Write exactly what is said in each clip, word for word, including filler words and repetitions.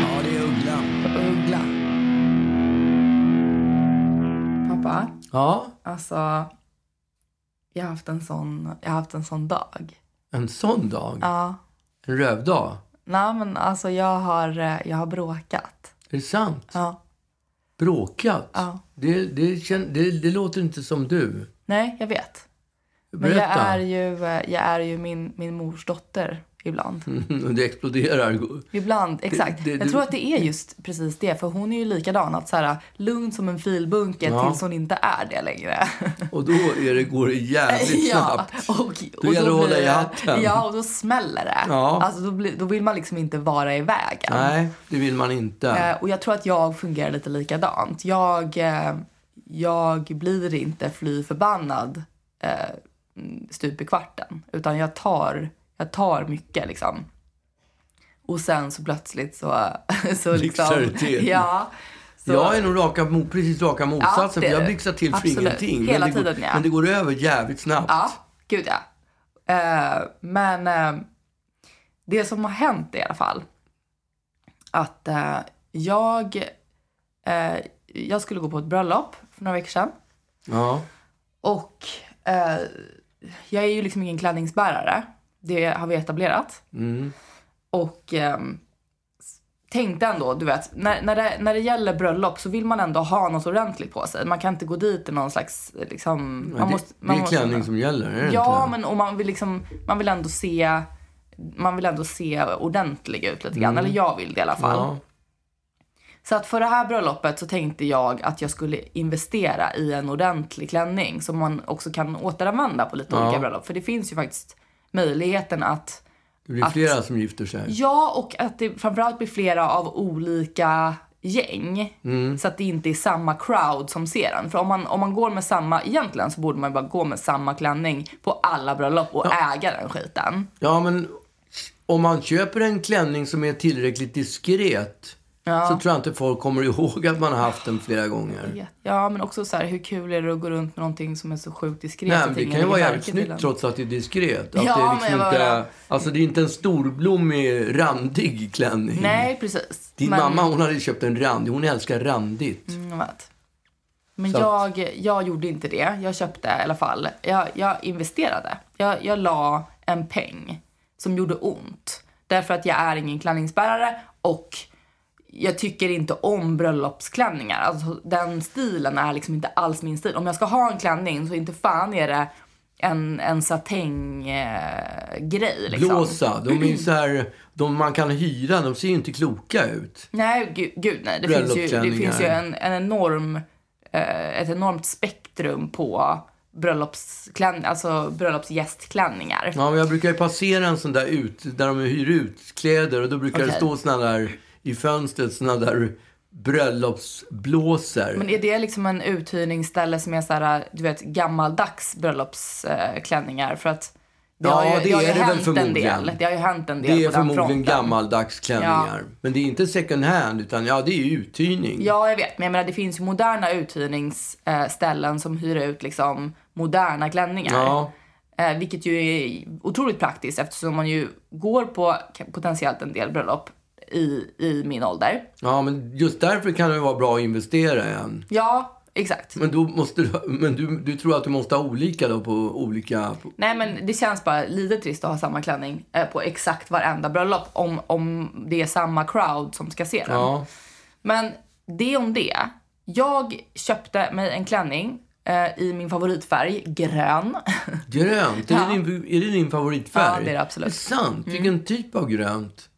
Ja, det är Uggla. Uggla. Pappa? Ja? Alltså, jag har haft en sån, jag har haft en sån dag. En sån dag? Ja. En rövdag? Nej, men alltså jag har, jag har bråkat. Är det sant? Ja. Bråkat? Ja. Det, det, kän, det, det låter inte som du. Nej, jag vet. Men jag är ju, jag är ju min, min mors dotter ibland. Mm, och det exploderar. Ibland, exakt. Det, det, jag tror att det är just precis det. För hon är ju likadan, att så här, lugn som en filbunke, ja, tills hon inte är det längre. Och då är det, går det jävligt snabbt. Ja, och, och då gäller det att hålla i hatten. Ja, och då smäller det. Ja. Alltså, då, blir, då vill man liksom inte vara i vägen. Nej, det vill man inte. Och jag tror att jag fungerar lite likadant. Jag, jag blir inte fly förbannad stup i kvarten, utan jag tar jag tar mycket liksom. Och sen så plötsligt så så liksom, ja. Så, jag är nog raka, precis raka motsatsen, ja, för jag blixar till för ingenting. Hela men, det tiden, går, ja. men det går över jävligt snabbt. Ja, gud ja. Uh, men uh, det som har hänt i alla fall, att uh, jag uh, jag skulle gå på ett bröllop för några veckor sedan. Ja. Och Uh, jag är ju liksom ingen klänningsbärare. Det har vi etablerat. Mm. Och um, tänkte ändå, du vet, när, när, det, när det gäller bröllop så vill man ändå ha något ordentligt på sig. Man kan inte gå dit i någon slags liksom, man det, måste, man det är klänning måste, som gäller, är det ja, inte? Men och man vill liksom, man vill ändå se man vill ändå se ordentlig ut lite grann. Mm. Eller jag vill det i alla fall. Ja. Så att för det här bröllopet så tänkte jag att jag skulle investera i en ordentlig klänning som man också kan återanvända på lite, ja, olika bröllop. För det finns ju faktiskt möjligheten att... Det blir att, flera som gifter sig. Ja, och att det framförallt blir flera av olika gäng. Mm. Så att det inte är samma crowd som ser den. För om man, om man går med samma... Egentligen så borde man bara gå med samma klänning på alla bröllop och, ja, äga den skiten. Ja, men om man köper en klänning som är tillräckligt diskret... Ja. Så tror jag inte folk kommer ihåg att man har haft den flera gånger. Ja, men också så här, hur kul är det att gå runt med någonting som är så sjukt diskret? Nej, men det kan ju vara jävligt snyggt trots att det är diskret. Att ja, det är liksom men var... inte, alltså det är inte en storblommig, randig klänning. Nej, precis. Din men... mamma, hon hade köpt en randig, hon älskar randigt. Mm, jag vet. Men jag, att... jag gjorde inte det, jag köpte i alla fall. Jag, jag investerade, jag, jag la en peng som gjorde ont. Därför att jag är ingen klänningsbärare och... Jag tycker inte om bröllopsklänningar. Alltså, den stilen är liksom inte alls min stil. Om jag ska ha en klänning så inte fan är det en, en satäng-grej. Eh, liksom. Blåsa. De är så här, de man kan hyra. De ser ju inte kloka ut. Nej, gud, gud nej. Det finns ju, det finns ju en, en enorm, eh, ett enormt spektrum på... bröllopsklän, alltså bröllopsgästklänningar. Ja, men jag brukar ju passera en sån där ut där de hyr ut kläder och då brukar okay. det stå såna där i fönstret, såna där bröllopsblåser. Men är det liksom en uthyrningsställe som är så här, du vet, gammaldags bröllopsklänningar? För att det, ja, har ju, det, det har ju är hänt det väl förmodligen. En del. Det har ju hänt en del. Det är på förmodligen gammaldags klänningar. Ja. Men det är inte second hand, utan ja, det är ju uthyrning. Ja, jag vet. Men jag menar, det finns ju moderna uthyrningsställen som hyr ut liksom moderna klänningar. Ja. Eh, vilket ju är otroligt praktiskt eftersom man ju går på potentiellt en del bröllop i, i min ålder. Ja, men just därför kan det vara bra att investera igen. Ja, exakt. Men, då måste du, men du, du tror att du måste ha olika då på olika... På... Nej, men det känns bara lite trist att ha samma klänning på exakt varenda bröllop om, om det är samma crowd som ska se den. Ja. Men det om det. Jag köpte mig en klänning eh, i min favoritfärg, grön. Grönt? Är, ja. det din, är det din favoritfärg? Ja, det är det absolut. Det är sant. Vilken mm. typ av grönt?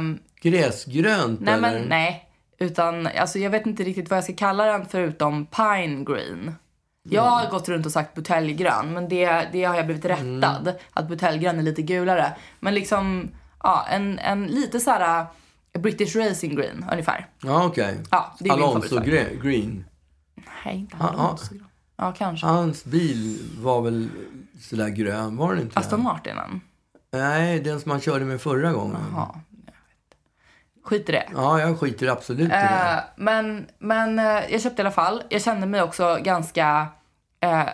Um, Gräsgrönt, nej, eller? Men, nej, utan, alltså jag vet inte riktigt vad jag ska kalla den förutom pine green. Jag har mm. gått runt och sagt buteljgrön, men det, det har jag blivit rättad. Mm. Att buteljgrön är lite gulare. Men liksom, ja, en, en lite så här British Racing green ungefär. Ja, okej. Okay. Ja, det är Alonso gre- green. Nej, inte Alonso grön. Ja, kanske. Hans bil var väl sådär grön, var den inte? Aston Martinen. Nej, den som han körde med förra gången. Jaha. Skiter det. Ja, jag skiter absolut i uh, det. Men, men uh, jag köpte i alla fall. Jag kände mig också ganska uh,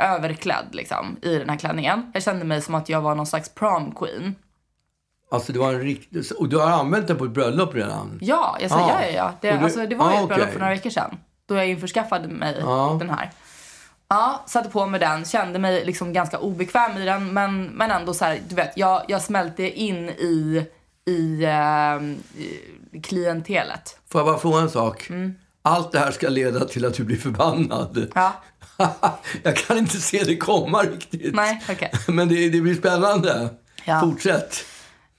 överklädd liksom, i den här klänningen. Jag kände mig som att jag var någon slags prom queen. Alltså det var en riktig... Och du har använt den på ett bröllop redan? Ja, jag sa ah. ja, ja, ja. Det, du... alltså, det var ah, ju ett bröllop okay. för några veckor sedan. Då jag införskaffade mig ah. den här. Ja, satte på med den. Kände mig liksom ganska obekväm i den. Men, men ändå så här, du vet. Jag, jag smälte in i... I, uh, i klientelet. Får jag bara få en sak? Mm. Allt det här ska leda till att du blir förbannad. Ja. Jag kan inte se det komma riktigt. Nej, okej. Okay. Men det, det blir spännande. Ja. Fortsätt.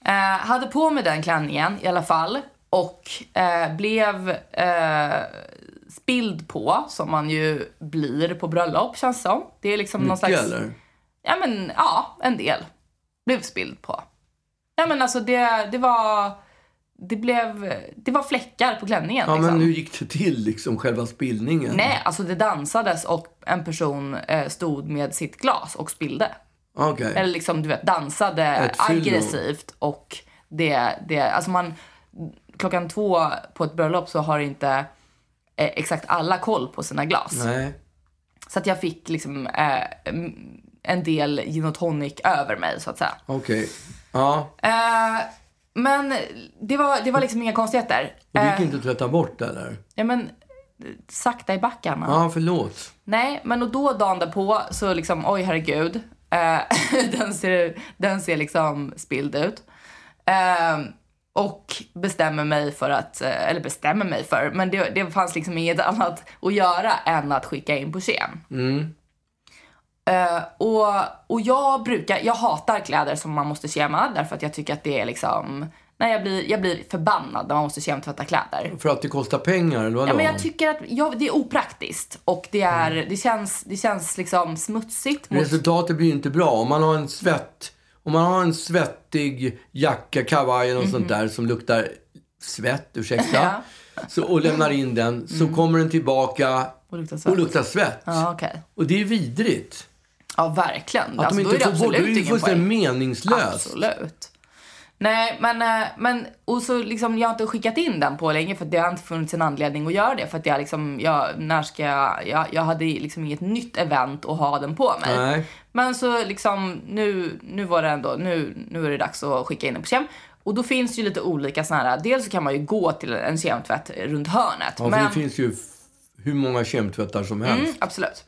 Uh, hade på mig den klänningen i alla fall. Och uh, blev uh, spilld på. Som man ju blir på bröllop, känns som. Det är liksom mycket någon slags... Eller? Ja, men ja, en del. Blev spilld på. Ja, men alltså det, det var det blev det var fläckar på klänningen. Ja, liksom. Men hur gick det till liksom själva spillningen? Nej, alltså det dansades och en person eh, stod med sitt glas och spillde. Okej. Okay. Eller liksom du vet dansade aggressivt och det det alltså man klockan två på ett bröllop så har inte eh, exakt alla koll på sina glas. Nej. Så att jag fick liksom eh, en del gin och tonic över mig så att säga. Okej. Okay. Ja. Uh, men det var, det var liksom inga konstigheter. Och det gick inte att tvätta bort eller? Ja, men sakta i backarna. Ja, förlåt. Nej, men och då dagen därpå så liksom, oj herregud, uh, den, ser, den ser liksom spilld ut. Uh, och bestämmer mig för att, eller bestämmer mig för, men det, det fanns liksom inget annat att göra än att skicka in på scen. Mm. Uh, och, och jag brukar, jag hatar kläder som man måste kema. Därför att jag tycker att det är liksom, nej, jag blir, jag blir förbannad när man måste kemtvätta kläder. För att det kostar pengar eller vad? Ja, men jag tycker att jag, det är opraktiskt. Och det, är, mm. det, känns, det känns liksom smutsigt mot... Resultatet blir inte bra. Om man har en svett Om man har en svettig jacka, kavaj och mm-hmm. sånt där som luktar svett, ursäkta så, och lämnar in den, så mm. kommer den tillbaka och luktar svett, och, luktar svett. Ah, okay. Och det är vidrigt. Ja, verkligen. Att alltså, de inte då är det får, absolut ingen poäng. Det är ju meningslöst. Absolut. Nej, men, men... Och så liksom, jag har inte skickat in den på länge. För det har inte funnits en anledning att göra det. För att jag liksom... Jag, när ska jag, jag, jag hade liksom inget nytt event att ha den på mig. Nej. Men så liksom... Nu, nu var det ändå... Nu, nu är det dags att skicka in den på kem. Och då finns ju lite olika såna här... Dels så kan man ju gå till en kemtvätt runt hörnet. Ja, men det finns ju f- hur många kemtvättar som helst. Mm, absolut.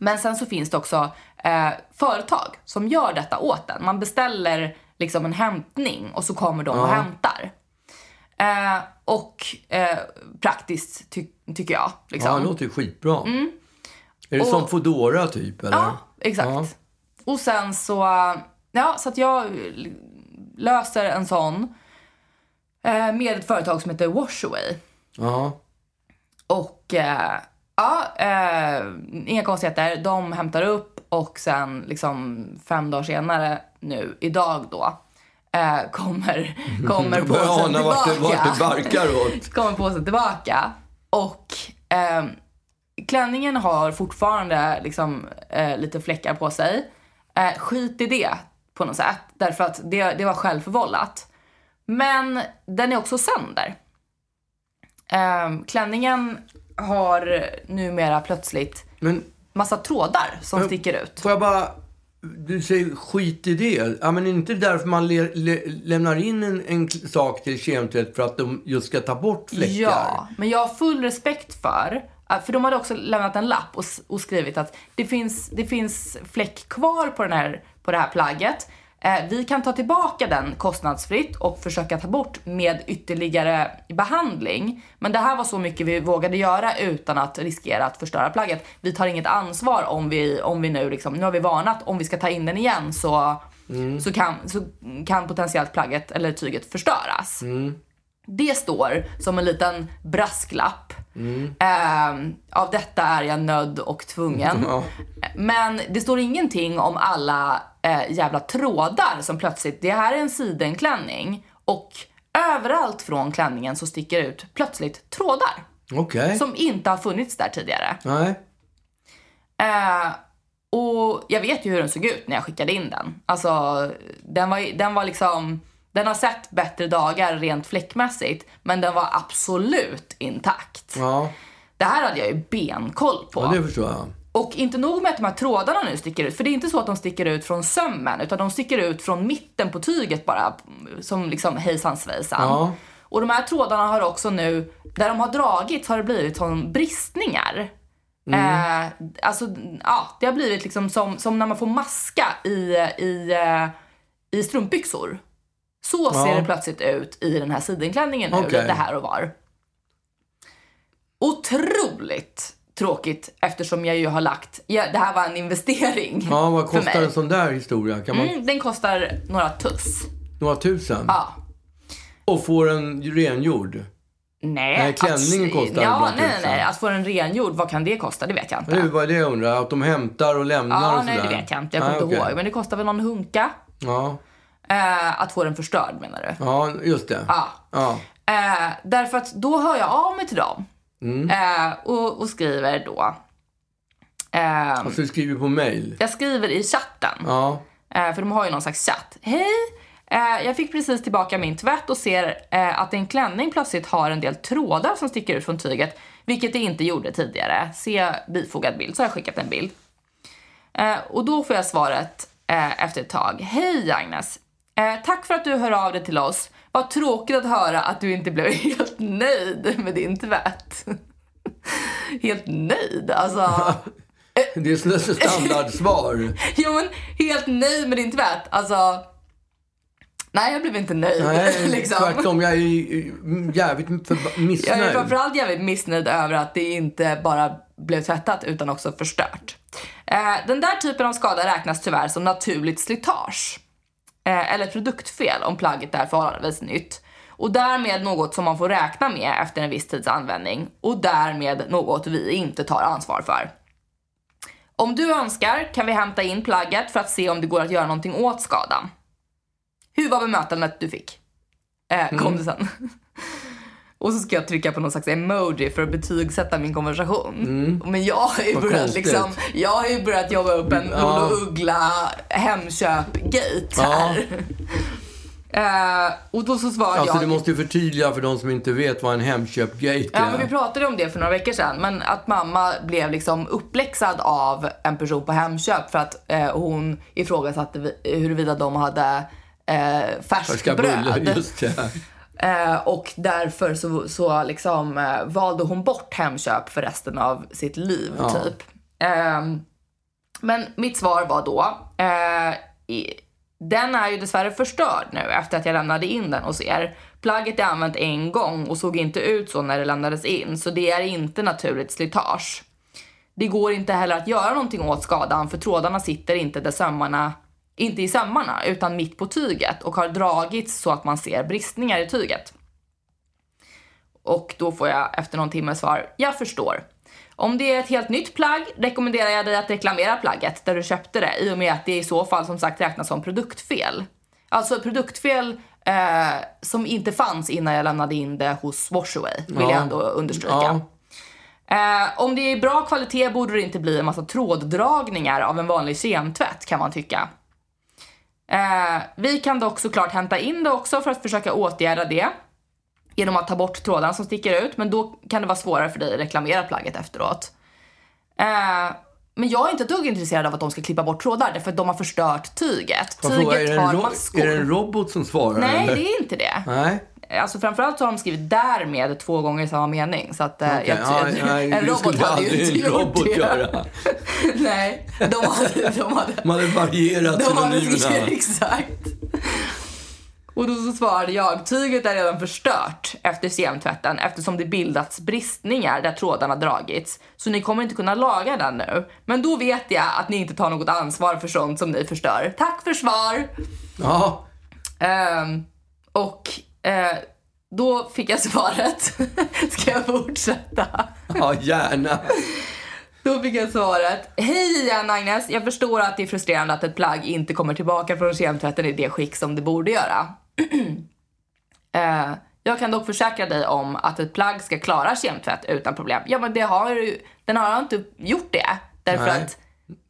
Men sen så finns det också eh, företag som gör detta åt en. Man beställer liksom en hämtning och så kommer de ja. och hämtar. Eh, och eh, praktiskt ty- tycker jag. Liksom. Ja, det låter skitbra. Mm. Är det och, som Foodora typ? Eller? Ja, exakt. Ja. Och sen så, ja, så att jag löser en sån eh, med ett företag som heter Washaway. Ja. Och... Eh, Ja, eh, inga konstigheter. De hämtar upp och sen liksom fem dagar senare nu, idag då, eh, kommer, kommer påsen tillbaka. Vart det, vart det barkar åt. Kommer påsen tillbaka. Och eh, klänningen har fortfarande liksom, eh, lite fläckar på sig. Eh, skit i det på något sätt. Därför att det, det var självförvållat. Men den är också sönder. Eh, klänningen... har numera plötsligt men, massa trådar som men, sticker ut. Får jag bara Du säger skit i det. Ja, men inte därför man le, le, lämnar in en, en sak till kemtvätt för att de just ska ta bort fläckar. Ja, men jag har full respekt för... För de hade också lämnat en lapp och, och skrivit att det finns, det finns fläck kvar på, den här, på det här plagget. Eh, vi kan ta tillbaka den kostnadsfritt och försöka ta bort med ytterligare behandling. Men det här var så mycket vi vågade göra utan att riskera att förstöra plagget. Vi tar inget ansvar om vi, om vi nu, liksom, nu har vi varnat. Om vi ska ta in den igen så, mm. så, kan, så kan potentiellt plagget eller tyget förstöras. Mm. Det står som en liten brasklapp. Mm. Eh, av detta är jag nödd och tvungen. Ja. Men det står ingenting om alla eh, jävla trådar som plötsligt... Det här är en sidenklänning. Och överallt från klänningen så sticker ut plötsligt trådar. Okay. Som inte har funnits där tidigare. Nej. Eh, och jag vet ju hur den såg ut när jag skickade in den. Alltså, den var, den var liksom... Den har sett bättre dagar rent fläckmässigt, men den var absolut intakt. Ja. Det här hade jag ju benkoll på. Ja, det förstår jag. Och inte nog med att de här trådarna nu sticker ut, för det är inte så att de sticker ut från sömmen, utan de sticker ut från mitten på tyget bara, som liksom hejsan svejsan. Ja. Och de här trådarna har också nu, där de har dragits har det blivit som bristningar. Mm. Eh, alltså, ja, det har blivit liksom som, som när man får maska i, i, i strumpbyxor. Så ser ja. det plötsligt ut i den här sidenklänningen nu, okay. Det här och var. Otroligt tråkigt, eftersom jag ju har lagt... Ja, det här var en investering. Ja, vad kostar en sån där historia? Kan man... mm, den kostar några tuss. Några tusen? Ja. Och får den rengjord? Nej. Nej, klänningen kostar att, ja, nej, nej, nej. Att få den rengjord, vad kan det kosta? Det vet jag inte. Det var det jag undrar, att de hämtar och lämnar ja, och sådär. Ja, nej, det vet jag inte. Jag kommer ah, inte okay. ihåg. Men det kostar väl någon hunka? Ja. Eh, att få den förstörd, menar du? Ja, just det. Ah. Ah. Eh, därför att då hör jag av mig till dem. Mm. Eh, och, och skriver då. Eh, och så skriver du på mail? Jag skriver i chatten. Ah. Eh, för de har ju någon slags chatt. Hej, eh, jag fick precis tillbaka min tvätt och ser eh, att en klänning plötsligt har en del trådar som sticker ut från tyget. Vilket det inte gjorde tidigare. Se bifogad bild, så har jag skickat en bild. Eh, och då får jag svaret eh, efter ett tag. Hej Agnes. Eh, tack för att du hör av dig till oss. Vad tråkigt att höra att du inte blev helt nöjd med din tvätt. Helt nöjd, alltså. Det är sådär standardsvar. Jo, men helt nöjd med din tvätt. Alltså, nej, jag blev inte nöjd. Nej, liksom. Tvärtom, jag är jävligt missnöjd. Jag är framförallt jävligt missnöjd över att det inte bara blev tvättat utan också förstört. Eh, den där typen av skada räknas tyvärr som naturligt slitage. Eller produktfel om plagget är förhållandevis nytt. Och därmed något som man får räkna med efter en viss tids användning. Och därmed något vi inte tar ansvar för. Om du önskar kan vi hämta in plagget för att se om det går att göra någonting åt skadan. Hur var bemötandet du fick? Eh, kom mm. det sen. Och så ska jag trycka på någon slags emoji för att betygsätta min konversation. Mm. Men jag har ju börjat, liksom, jag har ju börjat jobba upp en ja. Olle Uggla hemköp-gate här. Ja. uh, och då så svarade alltså, jag... Du måste ju förtydliga för de som inte vet vad en hemköp-gate ja, är. Men vi pratade om det för några veckor sedan. Men att mamma blev liksom uppläxad av en person på Hemköp för att uh, hon ifrågasatte huruvida de hade uh, färska bröd. Just det. Eh, och därför så, så liksom, eh, valde hon bort Hemköp för resten av sitt liv, ja. typ. Eh, men mitt svar var då, eh, i, den är ju dessvärre förstörd nu efter att jag lämnade in den hos er. Plagget är använt en gång och såg inte ut så när det lämnades in, så det är inte naturligt slitage. Det går inte heller att göra någonting åt skadan, för trådarna sitter inte där sömmarna... Inte i sömmarna utan mitt på tyget och har dragits så att man ser bristningar i tyget. Och då får jag efter någon timme svar, jag förstår. Om det är ett helt nytt plagg rekommenderar jag dig att reklamera plagget där du köpte det, i och med att det i så fall som sagt räknas som produktfel. Alltså produktfel eh, som inte fanns innan jag lämnade in det hos Washaway, vill ja. jag ändå understryka. Ja. Eh, om det är bra kvalitet borde det inte bli en massa tråddragningar av en vanlig kemtvätt, kan man tycka. Eh, vi kan dock såklart hämta in det också för att försöka åtgärda det genom att ta bort trådarna som sticker ut, men då kan det vara svårare för dig att reklamera plagget efteråt. Eh, Men jag är inte dugg intresserad av att de ska klippa bort trådar, därför att de har förstört tyget. Varför, tyget har ro- maskor. Är det en robot som svarar? Nej, eller? Det är inte det. Nej. Alltså framförallt så har de skrivit därmed två gånger samma mening, så att okay. jag, ja, jag, ja, en robot hade ju inte gjort robot det. Göra. Nej, de hade de hade, de hade varierat synonymerna. Exakt. Och då så svarade jag: tyget är redan förstört efter semtvätten, eftersom det bildats bristningar där trådarna dragits, så ni kommer inte kunna laga den nu. Men då vet jag att ni inte tar något ansvar för sånt som ni förstör. Tack för svar. Ja. Um, och uh, då fick jag svaret. Ska jag fortsätta? Ja, gärna. Då fick jag svaret: hej igen Agnes, jag förstår att det är frustrerande att ett plagg inte kommer tillbaka från kemtvätten i det skick som det borde göra. eh, jag kan dock försäkra dig om att ett plagg ska klara kemtvätt utan problem. Ja, men det har, den har inte gjort det. Därför Nej, att,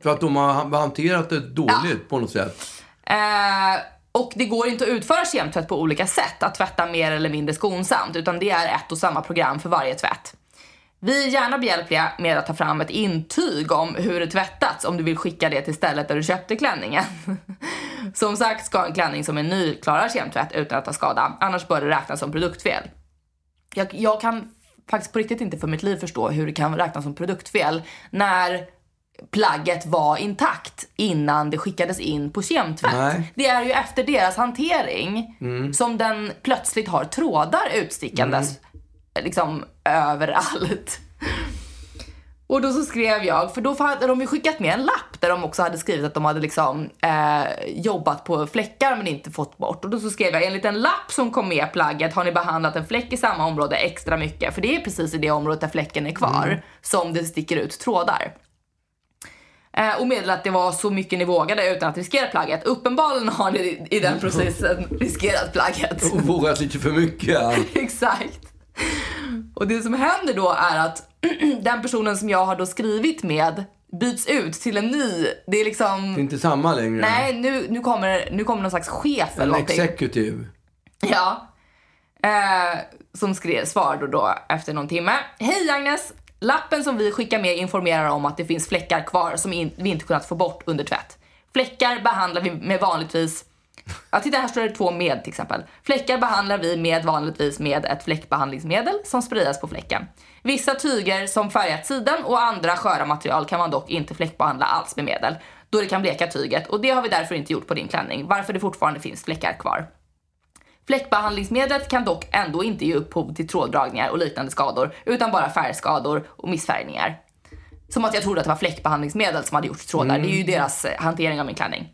för att de har hanterat det dåligt ja. på något sätt. Eh, och det går inte att utföra kemtvätt på olika sätt, att tvätta mer eller mindre skonsamt, utan det är ett och samma program för varje tvätt. Vi är gärna behjälpliga med att ta fram ett intyg om hur det tvättats, om du vill skicka det till stället där du köpte klänningen. Som sagt ska en klänning som är ny klara kemtvätt utan att ta skada, annars bör det räknas som produktfel. Jag, jag kan faktiskt på riktigt inte för mitt liv förstå hur det kan räknas som produktfel när plagget var intakt innan det skickades in på kemtvätt. Nej. Det är ju efter deras hantering mm. som den plötsligt har trådar utstickandes. Mm. Liksom överallt. Och då så skrev jag, för då hade de ju skickat med en lapp där de också hade skrivit att de hade liksom eh, jobbat på fläckar men inte fått bort. Och då så skrev jag: enligt en lapp som kom med plagget har ni behandlat en fläck i samma område extra mycket, för det är precis i det området där fläcken är kvar mm. som det sticker ut trådar. Och meddelat att det var så mycket ni vågade utan att riskera plagget. Uppenbarligen har ni i den processen riskerat plagget och vågat lite för mycket. Ja. Exakt. Och det som händer då är att den personen som jag har då skrivit med byts ut till en ny. Det är liksom, det är inte samma längre. Nej, nu, nu, kommer, nu kommer någon slags chef eller någonting. En exekutiv. Ja. Eh, som skrev svar då, då efter någon timme: hej Agnes, lappen som vi skickar med informerar om att det finns fläckar kvar som in, vi inte kunnat få bort under tvätt. Fläckar behandlar vi med vanligtvis. Ja, titta, här står det två med till exempel. Fläckar behandlar vi med vanligtvis med ett fläckbehandlingsmedel som spridas på fläcken. Vissa tyger som färgat sidan och andra sköra material kan man dock inte fläckbehandla alls med medel, då det kan bleka tyget, och det har vi därför inte gjort på din klänning, varför det fortfarande finns fläckar kvar. Fläckbehandlingsmedlet kan dock ändå inte ge upphov till tråddragningar och liknande skador, utan bara färgskador och missfärgningar. Som att jag trodde att det var fläckbehandlingsmedel som hade gjort trådar. Mm. Det är ju deras hantering av min klänning.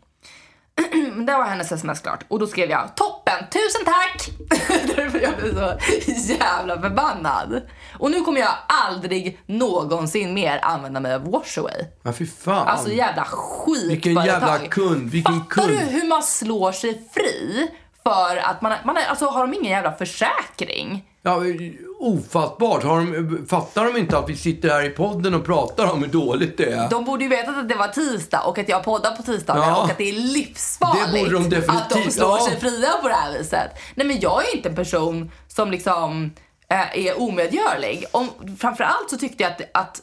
Det var hennes sms klart. Och då skrev jag: toppen, tusen tack. Därför jag blev så jävla förbannad. Och nu kommer jag aldrig någonsin mer använda mig av Washaway. Ja, fy fan. Alltså jävla skit. Vilken jävla kund, vilken Fattar kund. Fattar du hur man slår sig fri för att man, man alltså, har de ingen jävla försäkring? Ja, ofattbart. Har de, fattar de inte att vi sitter här i podden och pratar om hur dåligt det är? De borde ju veta att det var tisdag och att jag poddar på tisdagar ja. och att det är livsfarligt. Det borde de definitivt. Att de slår sig ja. fria på det här viset. Nej, men jag är inte en person som liksom eh, är omedgörlig. Om, framförallt så tyckte jag att, att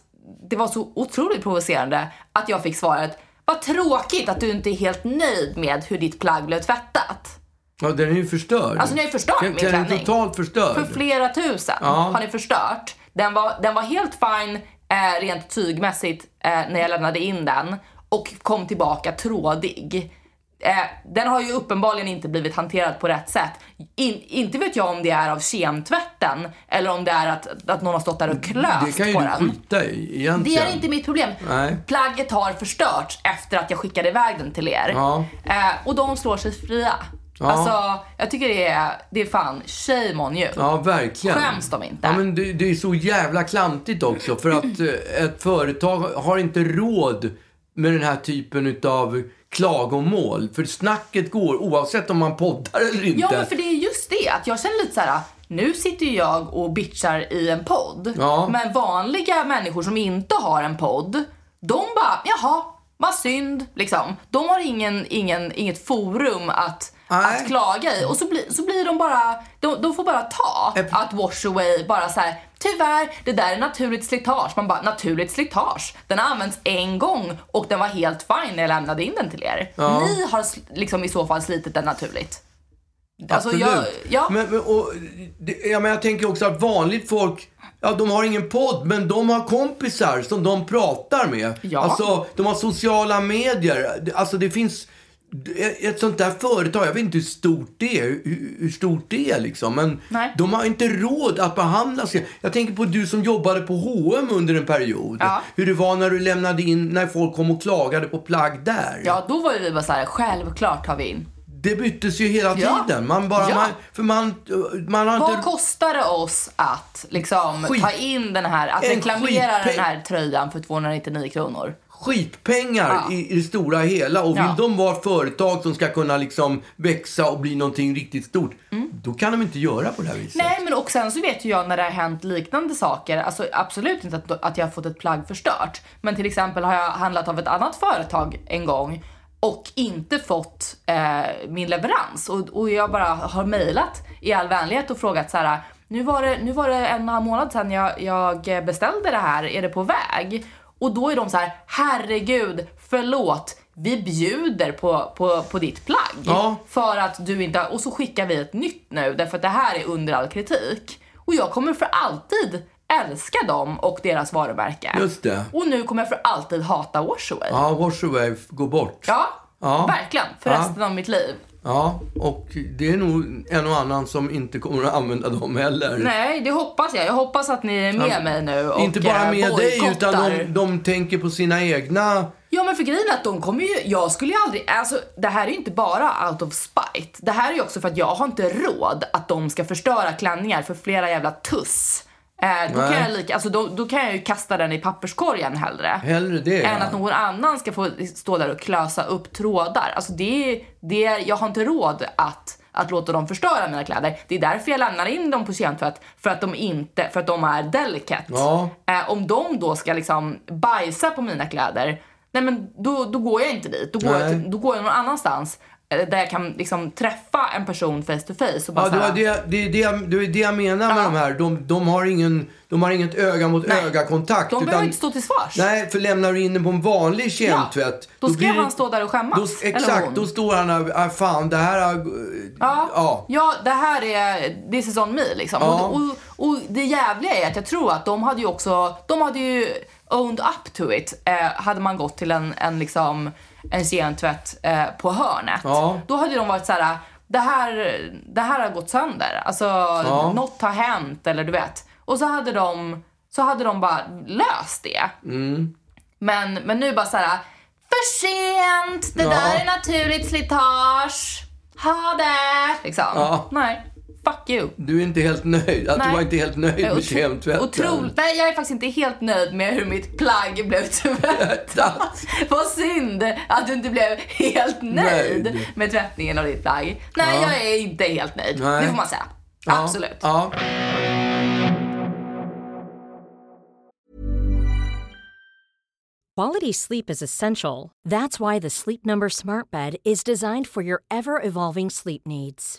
det var så otroligt provocerande att jag fick svaret: vad tråkigt att du inte är helt nöjd med hur ditt plagg blev tvättat. Ja, den är ju förstörd. Alltså den är förstörd, den, min klänning. Den är totalt förstörd. För flera tusen ja. har ni förstört. Den var, den var helt fin eh, rent tygmässigt eh, när jag lämnade in den. Och kom tillbaka trådig. Eh, den har ju uppenbarligen inte blivit hanterad på rätt sätt. In, inte vet jag om det är av kemtvätten eller om det är att, att någon har stått där och klöst på den. Det kan ju skita i egentligen. Det är inte mitt problem. Nej. Plagget har förstörts efter att jag skickade iväg den till er. Ja. Eh, och de slår sig fria. Ja. Alltså, jag tycker det är, det är fan shame on you. Ja, verkligen. Skäms de inte? Ja, men det, det är så jävla klantigt också. För att ett företag har inte råd med den här typen av klagomål. För snacket går oavsett om man poddar eller inte. Ja, men för det är just det. Att jag känner lite så här: nu sitter jag och bitchar i en podd. Ja. Men vanliga människor som inte har en podd, de bara, jaha, vad synd, liksom. De har ingen, ingen, inget forum att, att klaga i. Och så, bli, så blir de bara... De, de får bara ta ett... att Washaway bara så här... tyvärr, det där är naturligt slitage. Man bara, naturligt slitage. Den har använts en gång och den var helt fine när jag lämnade in den till er. Ja. Ni har liksom i så fall slitit den naturligt. Alltså jag, ja. men, men, och, det, ja, men jag tänker också att vanligt folk, ja, de har ingen podd, men de har kompisar som de pratar med. Ja. Alltså de har sociala medier. Alltså det finns ett sånt där företag, jag vet inte hur stort det är, hur, hur stort det är liksom, men nej, de har inte råd att behandla sig. Jag tänker på du som jobbade på H och M under en period. Ja. Hur det var när du lämnade in, när folk kom och klagade på plagg där. Ja, då var ju vi bara så här, självklart tar vi in. Det byttes ju hela tiden. Ja. Man bara, ja. man, för man, man har Vad inte... kostar det oss att liksom skit... ta in den här, att en reklamera skitpeng... den här tröjan för tvåhundranittionio kronor? Skitpengar, ja, i, i det stora hela. Och vill ja. de vara företag som ska kunna liksom växa och bli någonting riktigt stort, mm, då kan de inte göra på det här viset. Nej, men och sen så vet ju jag när det har hänt liknande saker, alltså absolut inte att, att jag har fått ett plagg förstört, men till exempel har jag handlat av ett annat företag en gång och inte fått eh, min leverans. Och, och jag bara har mejlat i all vänlighet och frågat så här: Nu var det, nu var det en halv månad sedan jag, jag beställde det här. Är det på väg? Och då är de så här: herregud, förlåt. Vi bjuder på, på, på ditt plagg. Ja. För att du inte... Och så skickar vi ett nytt nu. Därför att det här är under all kritik. Och jag kommer för alltid... älska dem och deras varumärke. Just det. Och nu kommer jag för alltid hata Washaway. Ja, Washaway går bort. Ja, ja, verkligen. För ja. resten av mitt liv. Ja, och det är nog en och annan som inte kommer att använda dem heller. Nej, det hoppas jag. Jag hoppas att ni är med ja. mig nu. Och inte bara med boykottar. dig, utan de, de tänker på sina egna... Ja, men för grejen är att de kommer ju... Jag skulle ju aldrig... Alltså, det här är ju inte bara out of spite. Det här är ju också för att jag har inte råd att de ska förstöra klänningar för flera jävla tuss. Eh, då, kan jag lika, alltså då, då kan jag ju kasta den i papperskorgen hellre, hellre det, än ja. att någon annan ska få stå där och klösa upp trådar. Alltså det, det, jag har inte råd att, att låta dem förstöra mina kläder. Det är därför jag lämnar in dem på kemtvätt, för att de inte, för att de är delicate. ja. eh, Om de då ska liksom bajsa på mina kläder, nej men då, då går jag inte dit. Då går jag, till, då går jag någon annanstans där jag kan liksom träffa en person face to face och bara ja, det, är det, det, är det, det är det jag menar med ja. de här. De, de, har ingen, de har inget öga mot nej. öga kontakt. De behöver utan, inte stå till svars. Nej, för lämnar du in den på en vanlig kemtvätt, ja. Då ska då han stå där och skämmas. Då, exakt, då står han och ah, fan, det här är, ja. ja, ja, det här är this is on me liksom. ja. och, och, och det jävliga är att jag tror att de hade ju också, de hade ju owned up to it. eh, Hade man gått till en, en liksom en kemtvätt eh, på hörnet, ja. då hade de varit så här: det här, det här har gått sönder. Alltså ja. något har hänt, eller du vet. Och så hade de Så hade de bara löst det. mm. men, men nu bara så här: för sent. Det ja. där är naturligt slitage. Ha det liksom. ja. Nej, fuck you. Du är inte helt nöjd, att nej. du var inte helt nöjd med kemtvätten. Otroligt, nej jag är faktiskt inte helt nöjd med hur mitt plagg blev tvättat. Vad synd att du inte blev helt nöjd, nöjd. med tvättningen av ditt plagg. Nej, ja. jag är inte helt nöjd, nej. det får man säga. ja. Absolut. ja. Quality sleep is essential. That's why the Sleep Number Smart Bed is designed for your ever-evolving sleep needs.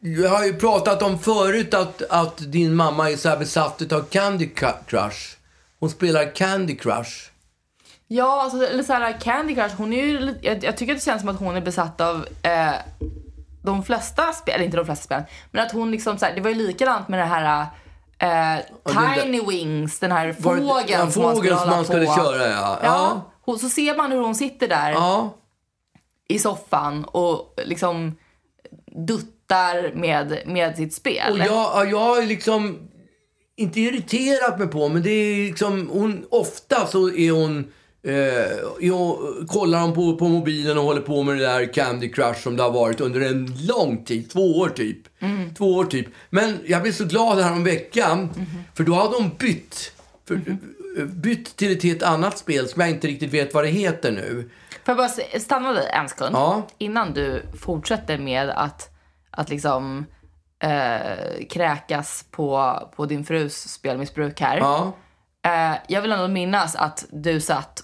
Jag har ju pratat om förut att, att din mamma är så här besatt av Candy Crush. Hon spelar Candy Crush. Ja, alltså, eller så här Candy Crush. Hon är ju, jag, jag tycker att det känns som att hon är besatt av eh, de flesta spel, eller inte de flesta spel, men att hon liksom så här, det var ju likadant med det här eh, Tiny där, Wings, den här fågeln, det, den som fågeln man, som man skulle köra, ja. Ja, ja. Så ser man hur hon sitter där, ja, i soffan och liksom duttar med, med sitt spel. Och jag, jag har liksom inte irriterat mig på, men det är liksom, hon, ofta så är hon Eh, jag kollar hon på, på mobilen och håller på med det där Candy Crush som det har varit under en lång tid, två år typ, mm. två år typ. Men jag blev så glad här om veckan, mm. för då hade hon bytt för, mm. bytt till ett helt annat spel som jag inte riktigt vet vad det heter nu. Får jag bara stanna dig en sekund, ja, innan du fortsätter med att, att liksom eh, kräkas på, på din frus spelmissbruk här, ja. eh, Jag vill ändå minnas att du satt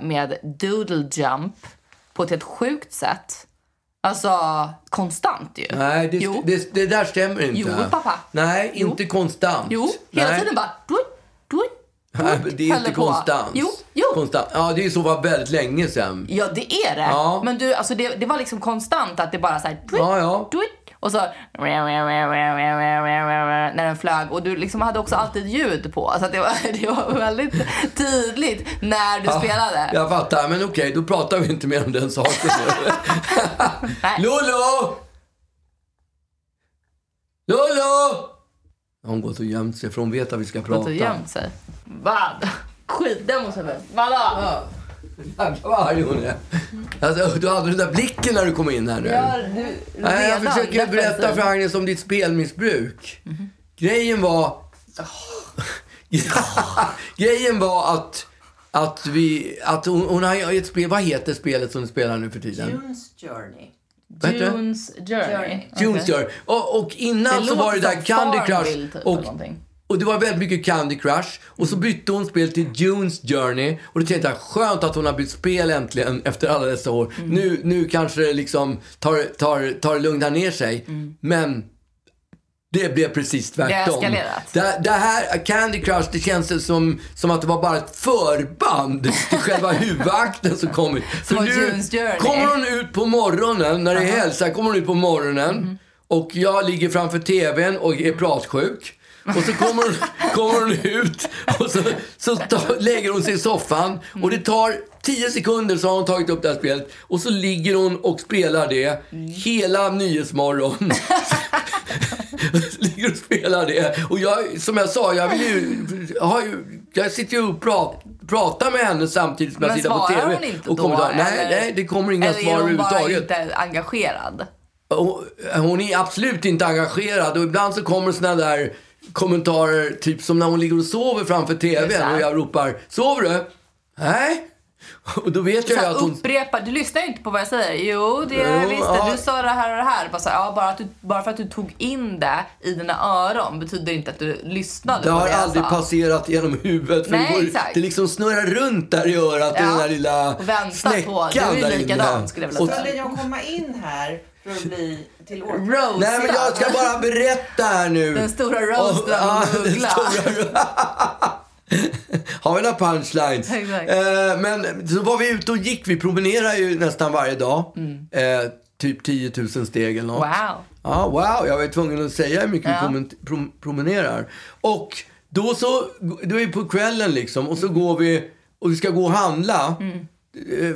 med Doodle Jump på ett helt sjukt sätt. Alltså konstant ju. Nej, det, st- det, det där stämmer inte. Jo, pappa. Nej, jo, inte konstant. Jo, hela Nej. tiden bara dutt, dutt, dutt, nej, det är inte konstant. Jo, jo. Konstant. Ja, det är ju så, var väldigt länge sedan. Ja, det är det. Ja. Men du, alltså det, det var liksom konstant att det bara så här, dutt, ja, ja. dutt, och så när den flög, och du liksom hade också alltid ljud på, så att det, var, det var väldigt tydligt när du ja, spelade. Jag fattar, men okej, då pratar vi inte mer om den saken. Lolo! Lolo! Hon går och gömt sig, för hon vet att vi ska prata. Hon går och gömt sig. Vad? Skit, den måste jag med. Vadå? Ja. Alltså, du hade den där blicken när du kom in här nu. Ja, du, Nej, jag försöker berätta för Agnes om ditt spelmissbruk. Mm-hmm. Grejen var oh. Grejen var att att vi att hon, hon har ett spel, vad heter spelet som du spelar nu för tiden? June's Journey. June's Journey. June's okay. Journey. Och, och innan så var det där Candy Crush typ, och Och det var väldigt mycket Candy Crush. Och så bytte hon spel till June's Journey. Och det tänkte jag, skönt att hon har bytt spel äntligen efter alla dessa år. Mm. Nu, nu kanske det liksom tar, tar, tar lugna ner sig. Mm. Men det blev precis tvärtom. Det, det, det här Candy Crush, det känns som, som att det var bara ett förband till själva huvudakten som kom ut. För nu kommer hon ut på morgonen, när det är hälsa kommer hon ut på morgonen. Mm. Och jag ligger framför tvn och är pratsjuk. Och så kommer hon, kommer hon ut och så, så ta, lägger hon sig i soffan. Och det tar tio sekunder så har hon tagit upp det här spelet. Och så ligger hon och spelar det hela nyhetsmorgon. Ligger och spelar det. Och jag, som jag sa, jag vill ju, har ju, jag sitter ju och pratar, pratar med henne samtidigt som jag tittar på tv. Men svarar hon inte och kommer då? Att, nej, nej, det kommer inga svar överhuvudtaget. Eller är hon bara inte engagerad? Hon, hon är absolut inte engagerad. Och ibland så kommer såna där kommentarer, typ som när hon ligger och sover framför tvn och jag ropar, sover du? Nej. Och då vet så jag, så jag att hon upprepar, du lyssnar ju inte på vad jag säger. Jo, det är jag visste, ja. Du sa det här och det här. Bara, så, ja, bara, att du, bara för att du tog in det i dina öron betyder inte att du lyssnade det på det. Det har aldrig sa. passerat genom huvudet. Nej, går, exakt. Det liksom snurrar runt där i örat, ja, i den där lilla snäckan. Du är ju likadan, skulle jag vilja säga. Skulle jag komma in här för att bli till år? Roast. Nej, men jag ska bara berätta här nu. Den stora roasten. Ja, den stora. Har vi några punchlines? eh, Men så var vi ute och gick. Vi promenerar ju nästan varje dag, mm. eh, typ tio tusen steg eller något. Wow. Ja, wow, jag var tvungen att säga hur mycket, ja, vi prom- prom- promenerar. Och då så, då är vi på kvällen liksom. Och så går vi, och vi ska gå och handla, mm.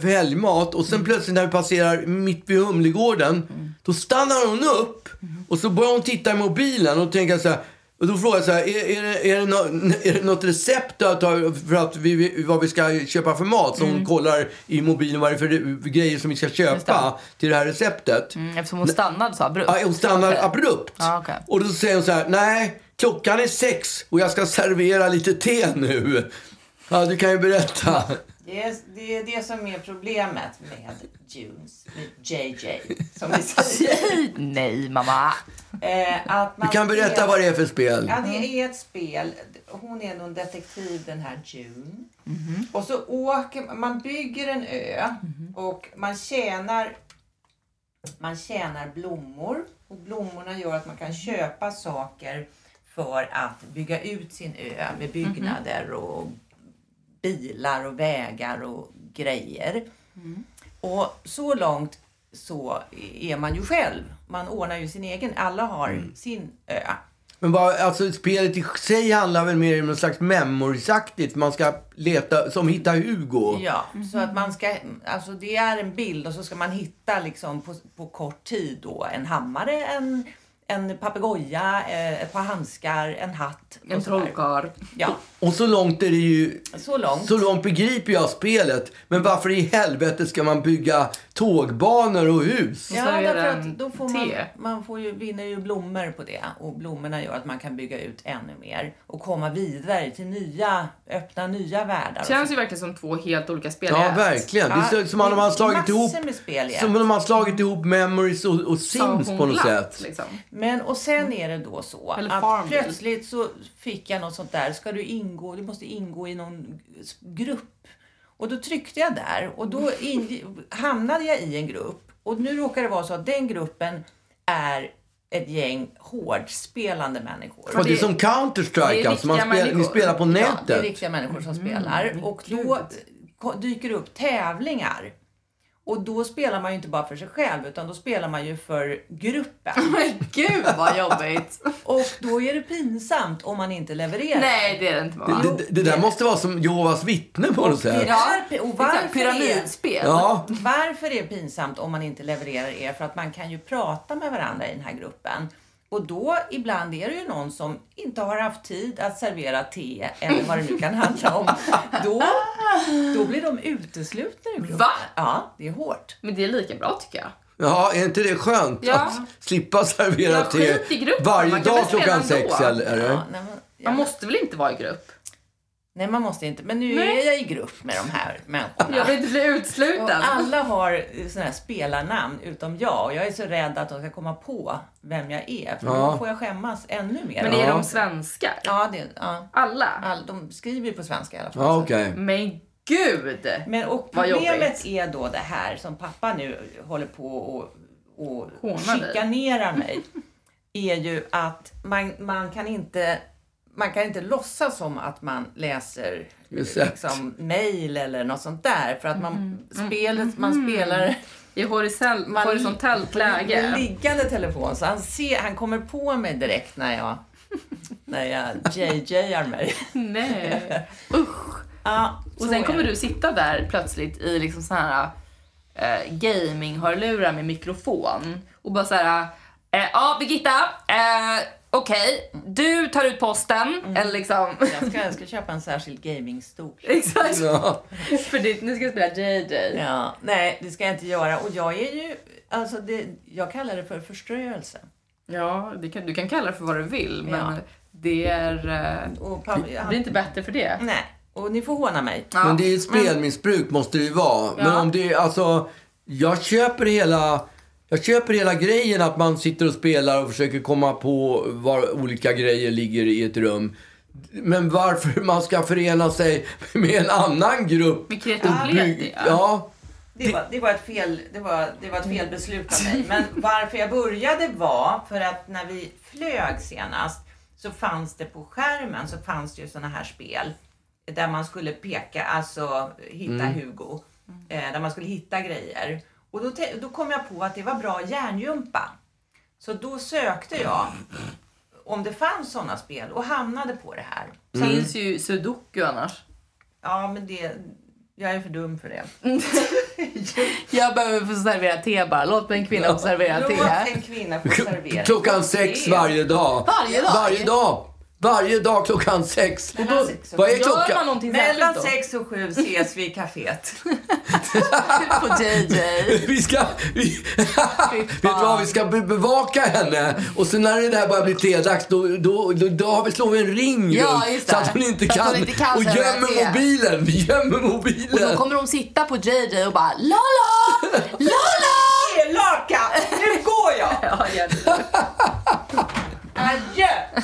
för helgmat. Och sen mm. plötsligt när vi passerar mitt vid Humlegården, mm. då stannar hon upp, mm. och så börjar hon titta i mobilen och tänka så här. Och då frågar jag så här, är, är, det, är, det något, är det något recept att ta för att vi, vad vi ska köpa för mat? Så mm. hon kollar i mobilen vad det är för grejer som vi ska köpa till det här receptet. Mm, eftersom hon stannade så abrupt. Ja, hon stannade abrupt. Ah, okay. Och då säger hon så här, nej, klockan är sex och jag ska servera lite te nu. Ja, du kan ju berätta. Det är, det är det som är problemet med Junes, med J J, som vi säger. Nej, mamma. Eh, att man du kan berätta spelar, vad det är för spel. Ja, det är ett spel. Hon är någon detektiv, den här June. Mm-hmm. Och så åker man, bygger en ö, mm-hmm. och man tjänar, man tjänar blommor. Och blommorna gör att man kan köpa saker för att bygga ut sin ö med byggnader, mm-hmm. och bilar och vägar och grejer. Mm. Och så långt så är man ju själv. Man ordnar ju sin egen. Alla har mm. sin ö. Men bara, alltså spelet i sig handlar väl mer om något slags memoriesaktigt. Man ska leta, som hitta Hugo. Ja, mm-hmm. så att man ska, alltså det är en bild och så ska man hitta liksom på, på kort tid då en hammare, en, en papegoja, ett par handskar, en hatt. En trollkarl. Ja. Och så långt är det ju, så långt. så långt begriper jag spelet. Men varför i helvete ska man bygga tågbanor och hus? Och ja, därför att då får man, man får ju, vinner ju blommor på det. Och blommorna gör att man kan bygga ut ännu mer. Och komma vidare till nya, öppna nya världar. Känns ju verkligen som två helt olika spel. Ja, verkligen. Ja, det är som om man har slagit ihop, som om man har slagit ihop Memories och, och Sims på något sätt. Liksom. Men, och sen är det då så eller att farmbil. Plötsligt så fick jag något sånt där. Ska du in Ingå, du måste ingå i någon grupp. Och då tryckte jag där. Och då in, hamnade jag i en grupp. Och nu råkar det vara så att den gruppen är ett gäng hårdspelande människor. Och det, det är som Counter-Strike. Alltså man spelar, ni spelar på nätet. Ja, det är riktiga människor som spelar. Mm, och då dyker det upp tävlingar. Och då spelar man ju inte bara för sig själv, utan då spelar man ju för gruppen. Men gud vad jobbigt. Och då är det pinsamt om man inte levererar. Nej, det är det inte bara. Det, det, det där måste vara som Jehovas vittne på något sätt. Och varför pyramidspel. Ja. Varför är det pinsamt om man inte levererar är för att man kan ju prata med varandra i den här gruppen. Och då ibland är det ju någon som inte har haft tid att servera te eller vad det nu kan handla om. Då, då blir de uteslutna ur gruppen. Va? Ja, det är hårt. Men det är lika bra tycker jag. Ja, är inte det skönt ja. att slippa servera ja, te varje dag klockan sex? Eller? Ja, nej, man, ja. man måste väl inte vara i grupp? Nej, man måste inte. Men nu nej. är jag i grupp med de här människorna. Jag vill inte bli utslutad. Och alla har sådana här spelarnamn utom jag. Och jag är så rädd att de ska komma på vem jag är. För ja. då får jag skämmas ännu mer. Men är ja. de svenskar? Ja, det, ja. Alla? All, de skriver ju på svenska i alla fall. Ja, okej. Okay. Men gud! Men, och problemet är då det här som pappa nu håller på och, och chikanerar mig. Är ju att man, man kan inte... Man kan inte låtsas som att man läser liksom, mejl eller något sånt där. För att man, mm. spelet, man mm. spelar i horisell, man, horisontellt läge. Med liggande telefon. Så han, ser, han kommer på mig direkt när jag, när jag J J:ar mig. Nej, usch. Ja, och sen kommer du sitta där plötsligt i liksom så här äh, gaming-hörlurar med mikrofon. Och bara så här, ja äh, ah, Birgitta, äh, okej, okay, du tar ut posten mm. eller liksom jag ska, jag ska köpa en särskild gamingstol. Exakt. Ja. För det, nu ska jag spela J J. Ja, nej, det ska jag inte göra. Och jag är ju alltså det, jag kallar det för förströelse. Ja, det kan, du kan kalla det för vad du vill, men ja. det är och pappa, det, han, det är inte bättre för det. Nej, och ni får håna mig. Ja. Men det är ju spelmissbruk måste det ju vara. Ja. Men om det alltså jag köper hela Jag köper hela grejen att man sitter och spelar och försöker komma på var olika grejer ligger i ett rum. Men varför man ska förena sig med en annan grupp? Med kreativitet, ja. ja. Det, var, det, var ett fel, det, var, det var ett fel beslut av mig. Men varför jag började var för att när vi flög senast så fanns det på skärmen så fanns det ju såna här spel. Där man skulle peka, alltså hitta mm. Hugo. Där man skulle hitta grejer. Och då, te- då kom jag på att det var bra hjärngympa. Så då sökte jag om det fanns sådana spel och hamnade på det här. Det mm. finns ju sudoku annars. Ja, men det... Jag är för dum för det. Jag behöver få servera te bara. Låt en kvinna få servera te. Låt en kvinna få servera. Klockan sex varje dag. Varje dag? Varje dag. Varje dag klockan sex. Och då, sex och vad är klockan? Mellan sex och sju ses vi i kaféet. På J J. Vi ska... Vi, vet du vad? Vi ska bevaka henne. Och sen när det här bara blir tedags, då, då, då, då har vi slår en ring ja, runt. Så att hon inte kan. Hon inte kan och gömmer mobilen. Vi gömmer mobilen. Och då kommer de sitta på J J och bara... Lala! Lala! Laka! Nu går jag! Ja, jag adjö!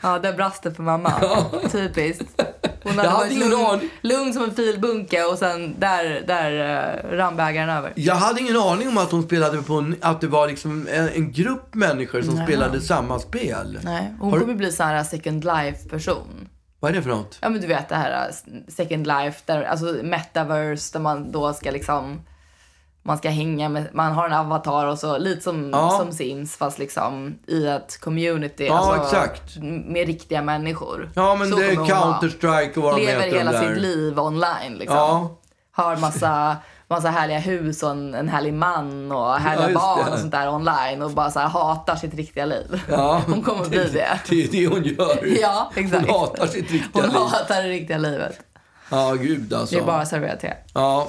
Ja, det brast det för mamma. Ja. Typiskt. Hon hade, hade ingen aning. Lugn som en filbunke och sen där, där uh, rann bägaren över. Jag hade ingen aning om att hon spelade på en, att det var liksom en, en grupp människor som nej. Spelade samma spel. Nej, hon har kommer du... bli sån här Second Life-person. Vad är det för något? Ja, men du vet det här Second Life, där, alltså metaverse där man då ska liksom... man ska hänga med, man har en avatar och så lite som, ja. som Sims fast liksom i ett community, ja, alltså exakt. Med riktiga människor. Ja, men så det är Counter-Strike och vad de lever hela där. Sitt liv online liksom. Ja. Har massa massa härliga hus och en, en härlig man och härliga ja, barn och sånt där online och bara så här hatar sitt riktiga liv. Ja, hon kommer att bli det. Det är det hon gör. Ja, exakt. Hon hatar sitt riktiga hon liv. Hon hatar det riktiga livet. Ja, gud alltså. Det är bara servera te. Ja.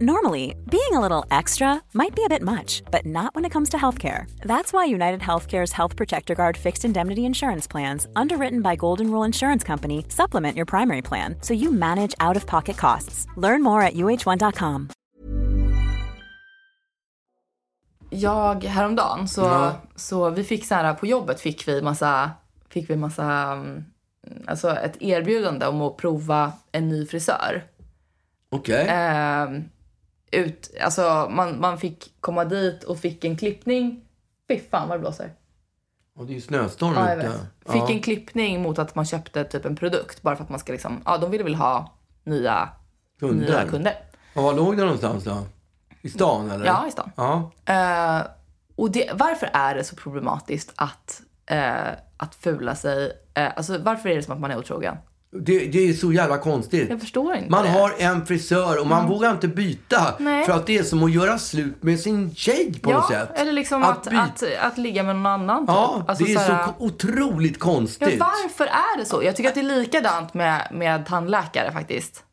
Normally, being a little extra might be a bit much, but not when it comes to healthcare. That's why United Healthcare's Health Protector Guard fixed indemnity insurance plans, underwritten by Golden Rule Insurance Company, supplement your primary plan so you manage out-of-pocket costs. Learn more at u h one dot com. Jag häromdagen så mm. så vi fick så här på jobbet fick vi massa fick vi massa alltså ett erbjudande om att prova en ny frisör. Okej. Okay. Eh, ut, alltså man, man fick komma dit och fick en klippning. Fy fan vad det blåser. Och det är ju snöstorm ja, ute. Fick ja. en klippning mot att man köpte typ en produkt. Bara för att man ska liksom, ja de ville väl ha nya kunder. Nya kunder. Och var låg det någonstans då? I stan eller? Ja, i stan. Ja. Eh, och det, varför är det så problematiskt att, eh, att fula sig? Eh, alltså varför är det som att man är otrogen? Det, det är så jävla konstigt. Jag förstår inte. Man har en frisör och man mm. vågar inte byta. Nej. För att det är som att göra slut med sin tjej på ja, något sätt. Eller liksom att, att, att, att ligga med någon annan typ. Ja, alltså, det är så, här, så otroligt konstigt. Ja, varför är det så? Jag tycker att det är likadant med, med tandläkare faktiskt.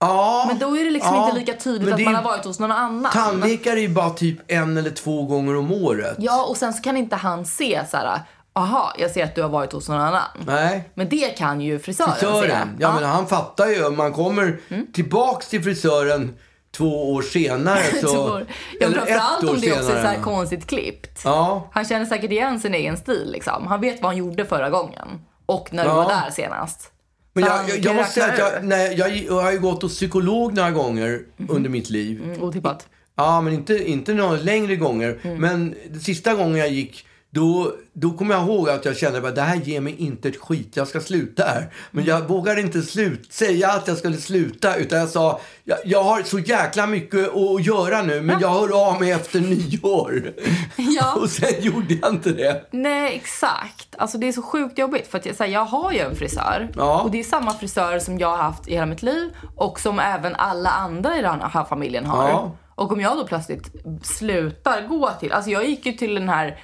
Ja, men då är det liksom ja, inte lika tydligt att man har varit hos någon annan. Tandläkare är ju bara typ en eller två gånger om året. Ja, och sen så kan inte han se så här... Aha, jag ser att du har varit hos någon annan. Nej. Men det kan ju frisören, frisören. säga. Ja, ja, men han fattar ju. Om man kommer mm. tillbaks till frisören två år senare. Så, ja, eller framförallt ett år om det också är så här konstigt klippt. Ja. Han känner säkert igen sin egen stil. Liksom. Han vet vad han gjorde förra gången. Och när ja. du var där senast. Men jag, jag, jag måste säga att jag, nej, jag, jag har ju gått hos psykolog några gånger mm. under mitt liv. Mm, otippat. Ja, men inte, inte några längre gånger. Mm. Men sista gången jag gick... Då, då kommer jag ihåg att jag kände att det här ger mig inte ett skit, jag ska sluta här. Men jag vågade inte slut, säga att jag skulle sluta, utan jag sa jag, jag har så jäkla mycket att göra nu, men jag hör av mig efter nyår. Ja. Och sen gjorde jag inte det. Nej, exakt. Alltså det är så sjukt jobbigt, för att jag, så här, jag har ju en frisör. Ja. Och det är samma frisör som jag har haft i hela mitt liv och som även alla andra i den här familjen har. Ja. Och om jag då plötsligt slutar gå till, alltså jag gick ju till den här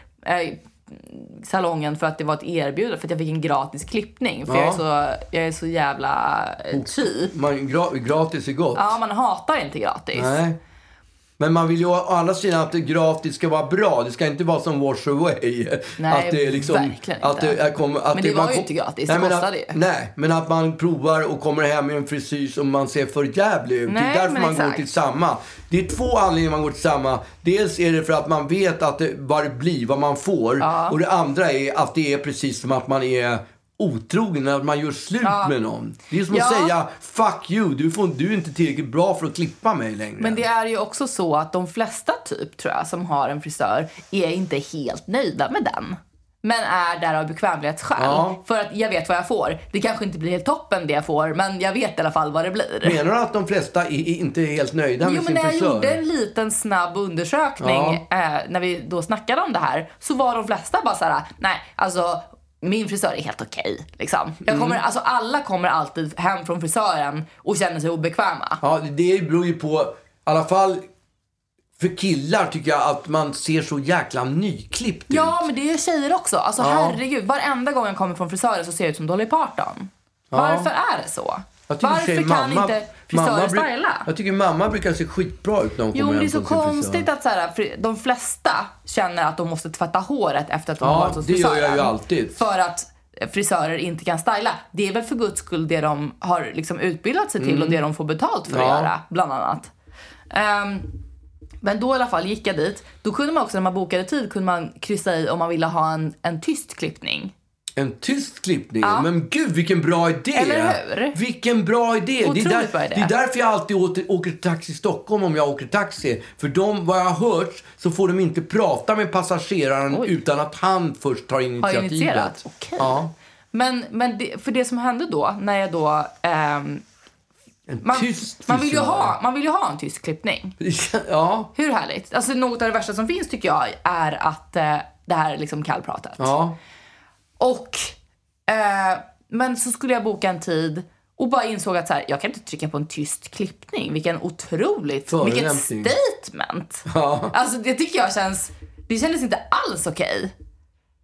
salongen för att det var ett erbjudande, för att jag fick en gratis klippning, för ja. jag, är så, jag är så jävla cheap. Man, gratis är gott. Ja, man hatar inte gratis. Nej. Men man vill ju å andra sidan att det gratis ska vara bra. Det ska inte vara som Washaway. Nej, att det är liksom, verkligen inte. Att det, jag kom, att men det, det var man, ju inte gratis, nej, det kostade ju. Nej, men att man provar och kommer hem i en frisyr som man ser för jävlig ut. Det är därför man exakt. går till samma. Det är två anledningar man går till samma. Dels är det för att man vet att det, vad det blir, vad man får. Ja. Och det andra är att det är precis som att man är... otrogen när man gör slut ja. med någon. Det är som ja. att säga, fuck you, du, får, du är inte tillräckligt bra för att klippa mig längre. Men det är ju också så att de flesta typ, tror jag, som har en frisör är inte helt nöjda med den. Men är där av bekvämlighetsskäl. Ja. För att jag vet vad jag får. Det kanske inte blir helt toppen det jag får, men jag vet i alla fall vad det blir. Menar du att de flesta är, är inte är helt nöjda jo, med sin frisör? Jo, men jag gjorde en liten snabb undersökning ja. eh, när vi då snackade om det här, så var de flesta bara så här: nej, alltså min frisör är helt okej, liksom. Jag kommer, mm. alltså, alla kommer alltid hem från frisören och känner sig obekväma. Ja, det beror ju på, i alla fall för killar tycker jag, att man ser så jäkla nyklippt ut. Ja, men det är tjejer också. Alltså ja. herregud, varenda gång jag kommer från frisören så ser jag ut som Dolly Parton. Ja. Varför är det så? Varför tjej, kan mamma, inte frisörer styla? Jag tycker mamma brukar se skitbra ut när hon jo, kommer hem. Jo, det är så konstigt att så här, de flesta känner att de måste tvätta håret efter att de ja, har varit hos frisören. Ja, det gör jag ju alltid. För att frisörer inte kan styla. Det är väl för guds skull det de har liksom utbildat sig till mm. och det de får betalt för ja. att göra, bland annat. Um, men då i alla fall gick jag dit. Då kunde man också, när man bokade tid, kunde man kryssa i om man ville ha en, en tyst klippning. En tyst klippning? Ja. Men gud, vilken bra idé! Eller hur? Vilken bra idé! Det är, där, bra idé. Det är därför jag alltid åter, åker taxi i Stockholm om jag åker taxi. För de, vad jag har hört, så får de inte prata med passageraren Oj. utan att han först tar initiativet. Har initierat? Okej. Ja. Men, men det, för det som hände då, när jag då... Ehm, En man, tyst man, vill ju ha, man vill ju ha en tyst klippning. Ja. Hur härligt. Alltså något av det värsta som finns tycker jag är att eh, det här är liksom kallpratat. Ja. Och eh, men så skulle jag boka en tid och bara insåg att så här, jag kan inte trycka på en tyst klippning. Vilken otroligt, vilket statement. Ja. Alltså det tycker jag känns, det kändes inte alls okej.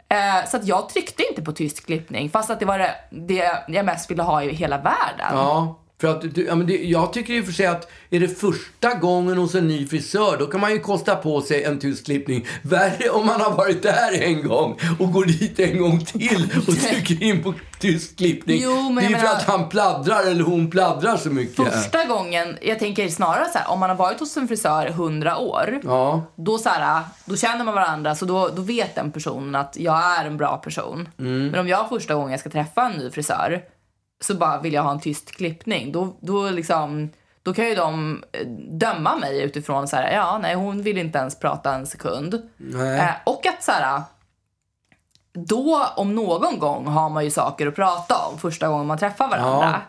Eh, så att jag tryckte inte på tyst klippning, fast att det var det, det jag mest ville ha i hela världen. Ja. För att, ja, men det, jag tycker ju för sig att är det första gången hos en ny frisör, då kan man ju kosta på sig en tyst klippning. Värre om man har varit där en gång och går dit en gång till och trycker in på tyst klippning. Jo, men det är ju för menar, att han pladdrar eller hon pladdrar så mycket. Första gången, jag tänker snarare så här, om man har varit hos en frisör hundra år, ja. då, så här, då känner man varandra, så då, då vet den personen att jag är en bra person. Mm. Men om jag första gången ska träffa en ny frisör, så bara vill jag ha en tyst klippning. Då, då, liksom, då kan ju de döma mig utifrån så här, ja, nej, hon vill inte ens prata en sekund. Eh, och att så här, då om någon gång har man ju saker att prata om första gången man träffar varandra. Ja.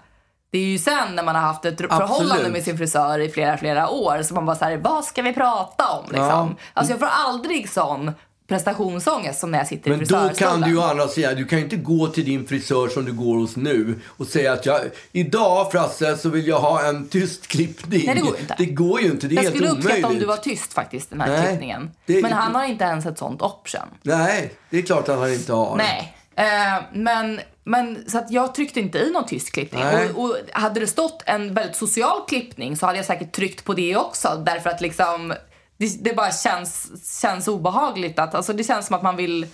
Det är ju sen när man har haft ett förhållande Absolut. med sin frisör i flera, flera år. Så man bara så här, vad ska vi prata om? Liksom? Ja. Alltså jag får aldrig sån... prestationsångest som när jag sitter i frisörstolen. Men då kan du ju andra säga, du kan inte gå till din frisör som du går hos nu och säga att jag, idag Frasse så vill jag ha en tyst klippning. Nej, det går inte. Det går ju inte, det är helt omöjligt. Jag skulle uppskatta om du var tyst faktiskt, den här Nej, klippningen. Det... Men han har inte ens ett sånt option. Nej, det är klart att han inte har. Nej, eh, men... Men så att jag tryckte inte i någon tyst klippning och, och hade det stått en väldigt social klippning så hade jag säkert tryckt på det också. Därför att liksom... Det, det bara känns, känns obehagligt. Att, alltså det känns som att man vill...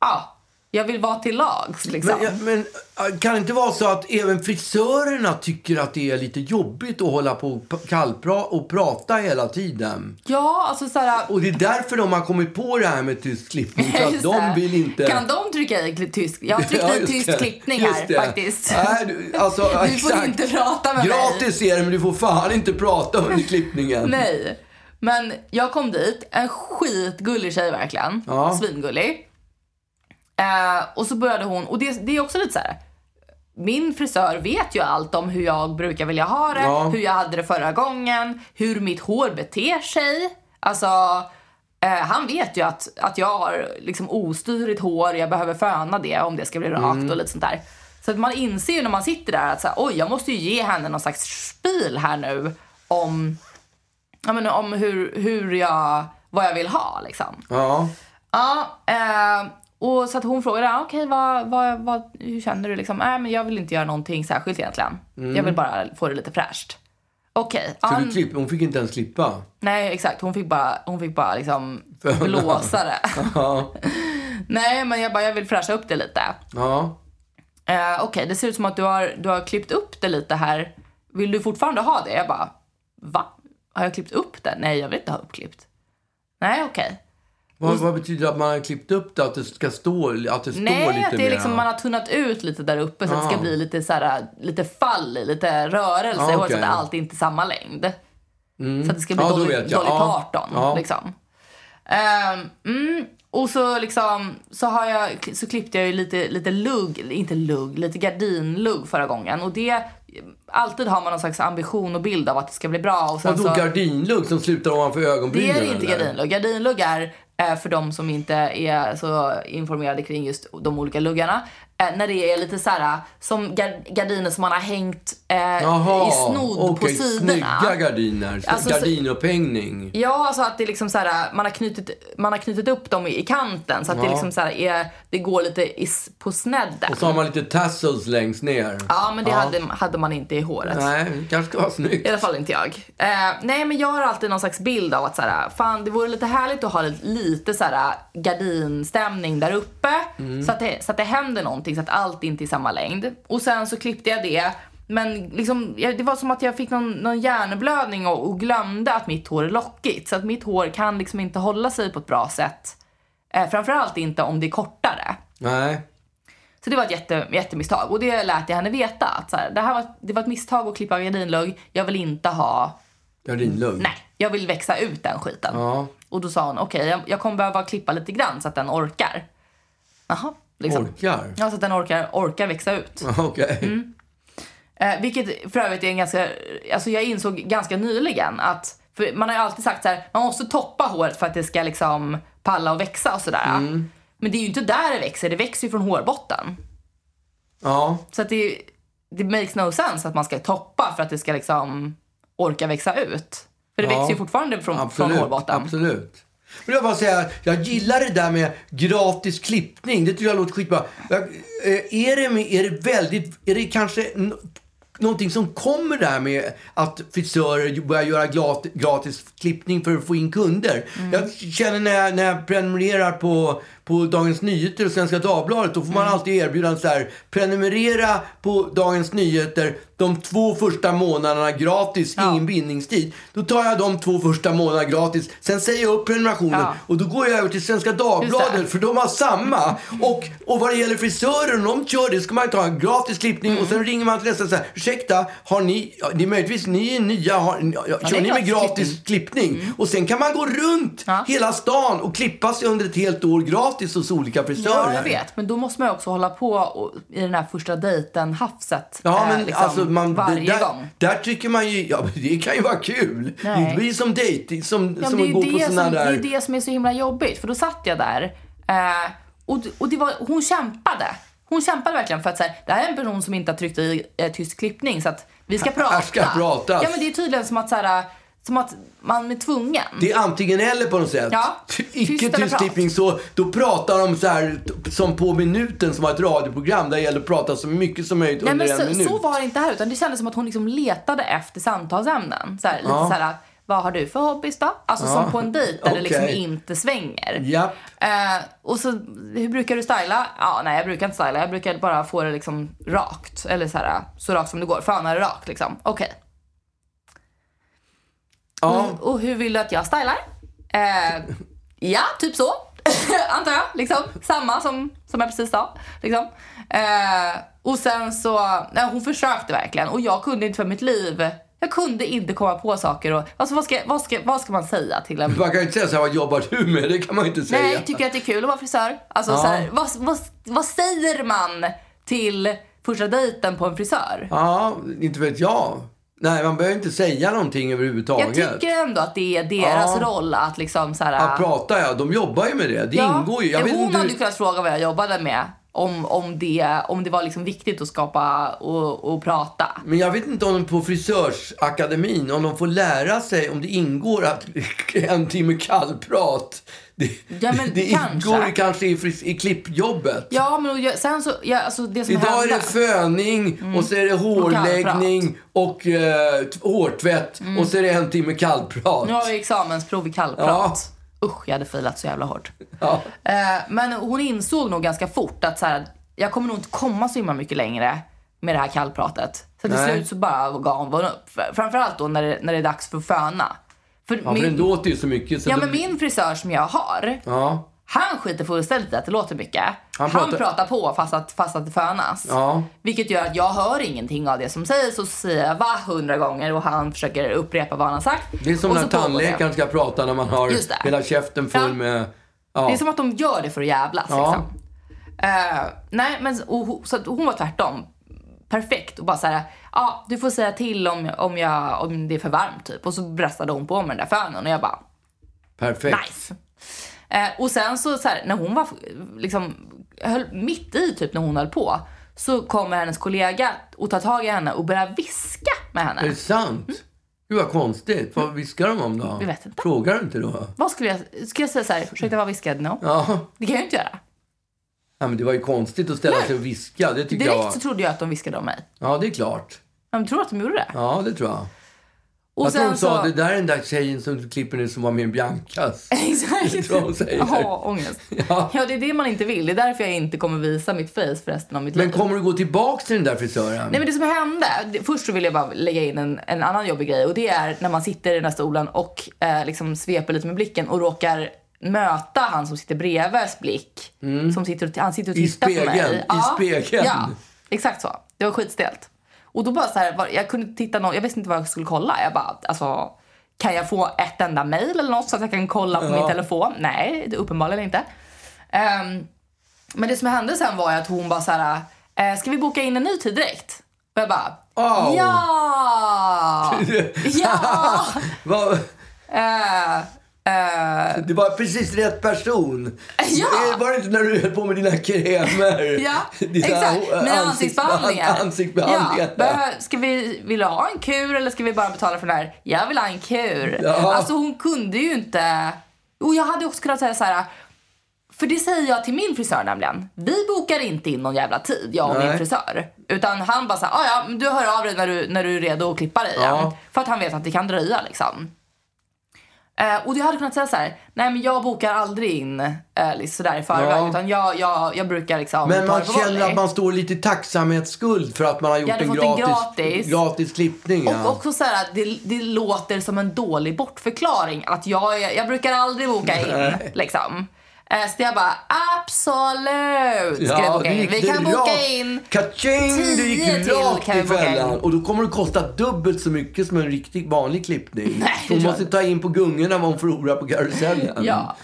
Ja, jag vill vara till lags. Liksom. Men, ja, men kan det inte vara så att även frisörerna tycker att det är lite jobbigt att hålla på och kallpra- och prata hela tiden? Ja, alltså så här... Och det är därför de har kommit på det här med tyst klippning. För att de vill inte... Kan de trycka i tyst... Jag har tryckt ja, i tyst det. klippning här faktiskt. Nej, alltså, du får exakt. inte prata med Gratis mig. Gratis är det, men du får fan inte prata under klippningen. Nej. Men jag kom dit, en skitgullig tjej verkligen, ja. svingullig. Eh, och så började hon, och det, det är också lite så här. Min frisör vet ju allt om hur jag brukar vilja ha det, ja. hur jag hade det förra gången, hur mitt hår beter sig. Alltså, eh, han vet ju att, att jag har liksom ostyrigt hår, jag behöver föna det om det ska bli rakt mm. och lite sånt där. Så att man inser ju när man sitter där att så här, oj, jag måste ju ge henne någon slags spil här nu om... Ja, men om hur, hur jag, vad jag vill ha liksom. Ja. Ja, eh, och så att hon frågade, ah, okej, vad, vad, vad, hur känner du liksom? Nej, äh, men jag vill inte göra någonting särskilt egentligen. Mm. Jag vill bara få det lite fräscht. Okej. Okay, um, klipp, hon fick inte ens klippa. Nej, exakt. Hon fick bara, hon fick bara liksom blåsa det. Ja. Nej, men jag bara, jag vill fräscha upp det lite. Ja. Eh, okej, okay, det ser ut som att du har, du har klippt upp det lite här. Vill du fortfarande ha det? Jag bara, va? Har jag klippt upp det? Nej, jag vill inte ha uppklippt. Nej, okej. Okay. Vad, vad betyder det att man har klippt upp det? Att det ska stå, att det står Nej, lite mer? Nej, att det är liksom, man har tunnat ut lite där uppe. Så ah. att det ska bli lite, så här, lite fall i, lite rörelse. Ah, okay. Så att det alltid inte är samma längd. Mm. Så att det ska bli ah, Dolly, Dolly Parton. Ah. Ah. Liksom. Um, mm, och så, liksom, så, har jag, så klippte jag ju lite, lite lugg. Inte lugg, lite gardinlugg förra gången. Och det... Alltid har man någon slags ambition och bild av att det ska bli bra. Och sen Vadå, så... gardinlugg som slutar ovanför ögonbrynen? Det är inte eller? gardinlugg. Gardinlugg är eh, för de som inte är så informerade kring just de olika luggarna. Eh, när det är lite så här, som gard- gardiner som man har hängt eh, Jaha, i snodd okay, på sidorna. Snygga gardiner. Alltså, gardinupphängning. Så, ja, alltså att det är liksom så här, man har knutit, man har knutit upp dem i, i kanten. Så att ja. det, liksom så här är, det går lite is, på snedden. Och så har man lite tassels längst ner. Ja, men det ja. hade, hade man inte i håret. Nej, det kanske ska vara snyggt. I alla fall inte jag. Eh, nej, men jag har alltid någon slags bild av att så här, fan, det vore lite härligt att ha lite, lite så här, gardinstämning där uppe. Mm. Så, att det, så att det händer någonting. någonting så att allt inte är samma längd. Och sen så klippte jag det. Men liksom, det var som att jag fick någon, någon hjärnblödning och, och glömde att mitt hår är lockigt. Så att mitt hår kan liksom inte hålla sig på ett bra sätt. Eh, framförallt inte om det är kortare. Nej. Så det var ett jätte, jättemisstag. Och det lät jag henne veta. Att så här, det, här var, det var ett misstag att klippa gardinlugg. Jag vill inte ha... Gardinlugg? Nej, jag vill växa ut den skiten. Ja. Och då sa hon, okej, okay, jag, jag kommer behöva klippa lite grann så att den orkar. Jaha. Liksom. Orkar? Ja, så att den orkar, orkar växa ut. Okej. Okay. Mm. Eh, vilket för övrigt är en ganska... Alltså jag insåg ganska nyligen att... För man har ju alltid sagt så här, man måste toppa håret för att det ska liksom palla och växa och sådär. Mm. Men det är ju inte där det växer, det växer ju från hårbotten. Ja. Så att det, det makes no sense att man ska toppa för att det ska liksom orka växa ut. För det ja. växer ju fortfarande från, absolut, från hårbotten. Absolut. Men jag bara säga, jag gillar det där med gratis klippning. Det tycker jag låter skitbra. Är det, är det väldigt, är det kanske... Någonting som kommer där med att frisörer börjar göra glat, gratis klippning för att få in kunder. Mm. Jag känner när jag, när jag prenumererar på, på Dagens Nyheter och Svenska Dagbladet, då får man mm. alltid erbjudan så här: prenumerera på Dagens Nyheter de två första månaderna gratis, ja. ingen bindningstid. Då tar jag de två första månaderna gratis, sen säger jag upp prenumerationen, ja. och då går jag över till Svenska Dagbladet, för de har samma. Och, och vad det gäller frisörer, om de kör det, ska man ta en gratis klippning, mm. och sen ringer man till nästa så här: ursäkta, har ni, ni möjligtvis ni är nya, har, ja, kör ni med gratis klippning? klippning? Mm. Och sen kan man gå runt ja. hela stan och klippa sig under ett helt år gratis hos olika frisörer. Ja, jag vet, men då måste man också hålla på och, i den här första dejten, hafset. Ja, men äh, liksom. alltså Man, varje där, gång. Där tycker man ju, ja, det kan ju vara kul. Nej. Det blir som dejting, som, ja, som det, är går på såna som, där. Det är det som är så himla jobbigt. För då satt jag där eh, och, och det var, hon kämpade. Hon kämpade verkligen för att så här, det här är en person som inte har tryckt i eh, tyst klippning. Så att vi ska prata. Ska pratas. Ja, men det är tydligen som att så här, som att man är tvungen. Det är antingen eller på något sätt. Ja. Icke tyst klippning, så då pratar de så här som På minuten, som var ett radioprogram där det gäller att prata så mycket som möjligt. Nej, under men en så, minut. Så var det inte här, utan det kändes som att hon liksom letade efter samtalsämnen. Så här, lite ja. så här, vad har du för hobbys då? Alltså ja. som på en dejt där okay. det liksom inte svänger. Ja. Eh, och så, hur brukar du styla? Ja, nej, jag brukar inte styla. Jag brukar bara få det liksom rakt. Eller så här, så rakt som det går. Fan är det rakt liksom. Okej. Okay. Ja. Och, och hur vill du att jag stylar? Eh, ja, typ så. Antar jag, liksom. Samma som, som jag precis sa. Liksom. Eh, och sen så... Nej, hon försökte verkligen. Och jag kunde inte för mitt liv... Jag kunde inte komma på saker. Och, alltså, vad ska, vad, ska, vad ska man säga till en... Man kan ju inte säga så här, vad jobbar du med? Det kan man ju inte säga. Nej, tycker jag att det är kul att vara frisör. Alltså, ja. så här, vad, vad, vad säger man till första dejten på en frisör? Ja, inte vet jag. Nej, man behöver inte säga någonting överhuvudtaget. Jag tycker ändå att det är deras ja. roll att liksom så här... Ja, pratar jag. De jobbar ju med det. Det ja. ingår ju. Jag ja, vet hon inte hade ju kunnat fråga vad jag jobbade med. Om, om, det, om det var liksom viktigt att skapa och, och prata. Men jag vet inte om de på frisörsakademin, om de får lära sig om det ingår att en timme kallprat. Det, ja, men det kanske. ingår kanske i, fris, i klippjobbet. Ja, men jag, sen så... Ja, alltså det som Idag händer. är det föning, mm. och så är det hårläggning och, och eh, hårtvätt, mm. och så är det en timme kallprat. Nu har vi examensprov i kallprat. Ja. Usch, jag hade filat så jävla hårt. Ja. Men hon insåg nog ganska fort att så här, jag kommer nog inte komma så himla mycket längre med det här kallpratet. Så till slut så bara gav hon upp. Framförallt då när det, när det är dags för föna. För ja, min, för det låter ju så mycket. Så ja, det... men min frisör som jag har, ja. han skiter fullständigt att det låter mycket. Han pratar, han pratar på fast att, fast att det fönas. Ja. Vilket gör att jag hör ingenting av det som sägs. Och så säger jag va hundra gånger och han försöker upprepa vad han har sagt. Det är som och när tandläkaren ska prata när man har hela käften full ja. med... Ja. Det är som att de gör det för att jävlas. Ja. Liksom. Uh, nej, men och, så hon var tvärtom. Perfekt. Och bara så här, ja, du får säga till om, om, jag, om det är för varmt typ. Och så bröstade hon på med den där fönen och jag bara... Perfekt. Nice. Eh, och sen så, så här, när hon var liksom, höll mitt i typ när hon höll på, så kommer hennes kollega och tar tag i henne och börjar viska med henne. Är det sant? Mm. Gud vad konstigt. Vad viskar de om då? Vi vet inte. Frågar du inte då? Vad skulle jag, skulle jag säga så här, ursäkta vad viskade no? Ja. Det kan jag inte göra. Ja, men det var ju konstigt att ställa Nej. sig och viska. Det tyckte Direkt jag var... så trodde jag att de viskade om mig. Ja, det är klart. Ja, men tror du att de gjorde det? Ja, det tror jag. Och jag sen tror hon så... sa, det där är den där tjejen som du klipper nu som var med Biancas. Exakt. Jaha, ångest. Ja. ja, det är det man inte vill. Det är därför jag inte kommer visa mitt face för resten av mitt liv. Men kommer du gå tillbaka till den där frisören? Nej, men det som hände, det, först så vill jag bara lägga in en, en annan jobbig grej. Och det är när man sitter i den här stolen och eh, liksom sveper lite med blicken och råkar möta han som sitter breves blick. Mm. Som sitter och, han sitter och tittar på mig. I spegeln, ja, i spegeln. Ja, exakt så. Det var skitstelt. Och då bara så här, jag kunde titta någon, jag visste inte vad jag skulle kolla. Jag bara, alltså, kan jag få ett enda mejl eller något så att jag kan kolla på ja. min telefon? Nej, det uppenbarligen inte. Um, men det som hände sen var att hon bara så här, ska vi boka in en ny tid direkt? Och jag bara, oh. ja! ja! uh, Uh, det var precis rätt person. Ja. Det var det inte när du höll på med dina krämer. ja, dina exakt. Mina ansiktsbehandlingar. ansiktsbehandlingar. Ja. Behö- ska vi vill du ha en kur eller ska vi bara betala för den här? Jag vill ha en kur. Ja. Alltså hon kunde ju inte. Och jag hade också kunnat säga så här. För det säger jag till min frisör nämligen. Vi bokar inte in någon jävla tid, jag och Nej. min frisör. Utan han bara så här, ja, du hör av dig när du, när du är redo att klippa dig. Ja. För att han vet att det kan dröja liksom. Eh, och jag hade kunnat säga så här: nej men jag bokar aldrig in eh, sådär i förväg ja. utan jag, jag, jag brukar liksom. Men man känner att man står lite i tacksamhetsskuld för att man har gjort en gratis, en gratis gratis klippning. Och ja. också såhär att det, det låter som en dålig bortförklaring att jag, jag, jag brukar aldrig boka in nej. liksom. eh, Så jag bara absolut ska ja, boka in. Vi kan boka rakt. in Kaching, det gick rakt till i fällan. Och då kommer det kosta dubbelt så mycket som en riktigt vanlig klippning. Nej, så hon måste ta in på gungorna vad hon förlorar på karusellen. Ja.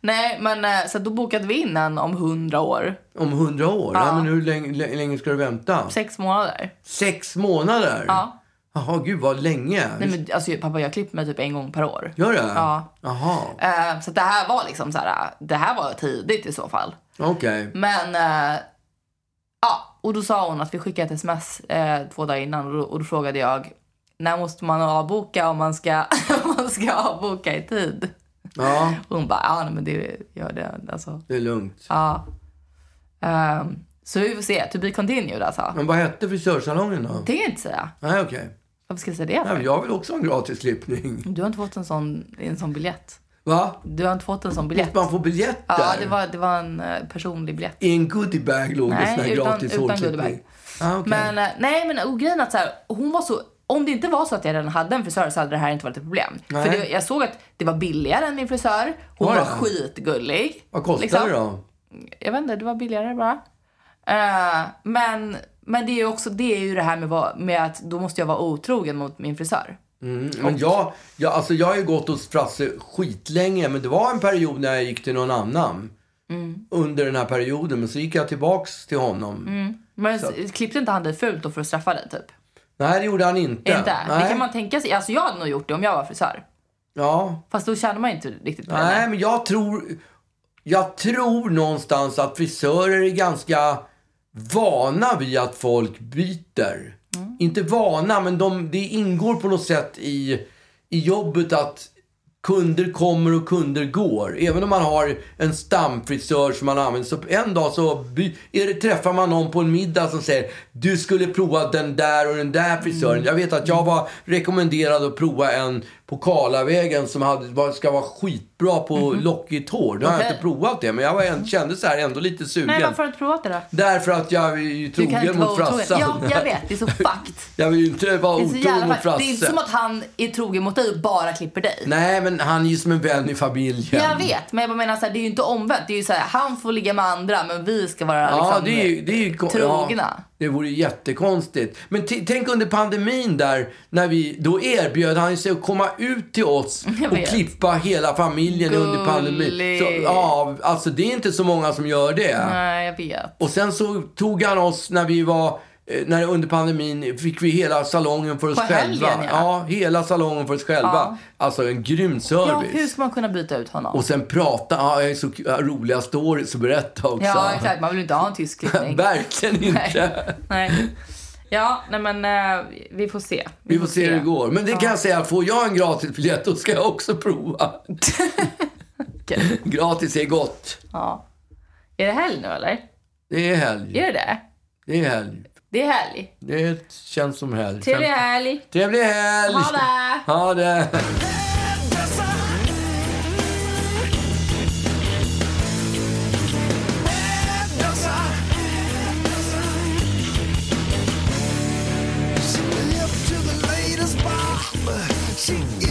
Nej men så då bokade vi in en om hundra år. Om hundra år? Ja. Nej, men hur länge, länge ska du vänta? Sex månader. Sex månader? Ja. Jaha, gud vad länge. Nej men alltså pappa, jag klipper mig typ en gång per år. Gör det? Ja. Jaha. uh, Så det här var liksom så här, det här var tidigt i så fall. Okej. Okay. Men uh, ja, och då sa hon att vi skickade ett sms uh, två dagar innan. Och då, och då frågade jag, när måste man avboka om man ska, om man ska avboka i tid? Ja. Och hon bara, ja nej, men det gör det alltså. Det är lugnt. Ja. uh, um, Så vi får se, to be continued alltså. Men vad hette frisörsalongen då? Det är inte säga. Nej okej. Okay. Varför ska jag säga det? Nej, jag vill också ha en gratis klippning. Du har inte fått en sån, en sån biljett. Va? Du har inte fått en sån biljett. Man får biljetter? Ja, det var, det var en personlig biljett. I en goodiebag låg nej, det sån här utan, gratis utan hårklippning. Ah, okay. Men nej, men och grejen att så här, hon var så... Om det inte var så att jag redan hade en frisör så hade det här inte varit ett problem. Nej. För det, jag såg att det var billigare än min frisör. Hon var, var skitgullig. Vad kostade liksom. Det då? Jag vet inte, det var billigare bara. Uh, men... Men det är ju också det är ju det här med, vad, med att då måste jag vara otrogen mot min frisör. Mm, men jag, jag, alltså jag har ju gått hos Frasse skitlänge. Men det var en period när jag gick till någon annan. Mm. Under den här perioden. Men så gick jag tillbaks till honom. Mm. Men så. Klippte inte han dig fult då för att straffa dig typ? Nej, det gjorde han inte. Inte? Nej. Det kan man tänka sig. Alltså jag hade nog gjort det om jag var frisör. Ja. Fast då känner man inte riktigt på det. Nej, men jag tror... Jag tror någonstans att frisörer är ganska... vana vid att folk byter. Mm. Inte vana, men de, det ingår på något sätt i, i jobbet att kunder kommer och kunder går. Även om man har en stamfrisör som man använder. Så en dag så by, är det, träffar man någon på en middag som säger du skulle prova den där och den där frisören. Mm. Jag vet att jag var rekommenderad att prova en på Karlavägen som hade, ska vara skitbra på mm-hmm. lockigt hår. Då har okay. jag inte provat det, men jag var en, kände så här ändå lite sugen. Nej, varför har du inte provat det då? Därför att jag är ju trogen mot Frassan. Ja, jag vet, det är så fakt. Jag vill ju inte vara otrogen mot Frasse. Det är inte som att han är trogen mot dig och bara klipper dig. Nej, men han är ju som en vän i familjen. Jag vet, men jag menar så här, det är ju inte omvänt. Det är ju så här, han får ligga med andra, men vi ska vara ja, liksom, det är ju, det är ju, trogna. Ja. Det vore jättekonstigt. Men t- tänk under pandemin där, när vi, då erbjöd han sig att komma ut till oss och klippa hela familjen Gulligt. Under pandemin. Så, ja, alltså det är inte så många som gör det. Nej, jag vet. Och sen så tog han oss när vi var, när under pandemin fick vi hela salongen för oss På själva. Helgen, ja. ja, hela salongen för oss själva. Ja. Alltså en grym service. Ja, hur ska man kunna byta ut honom? Och sen prata, ja, jag är så roliga stories att berätta också. Ja, exakt. Man vill inte ha en tysk klippning. Verkligen inte. Nej. Nej. Ja, nej men eh, vi får se. Vi, vi får se hur det går. Men det ja. kan jag säga, får jag en gratis biljett då ska jag också prova. okay. Gratis är gott. Ja. Är det helg nu eller? Det är helg. Är det det? Det är helg. Det är helg. Det känns som helg. Trevlig helg. Trevlig helg. Ha det. Ha det. She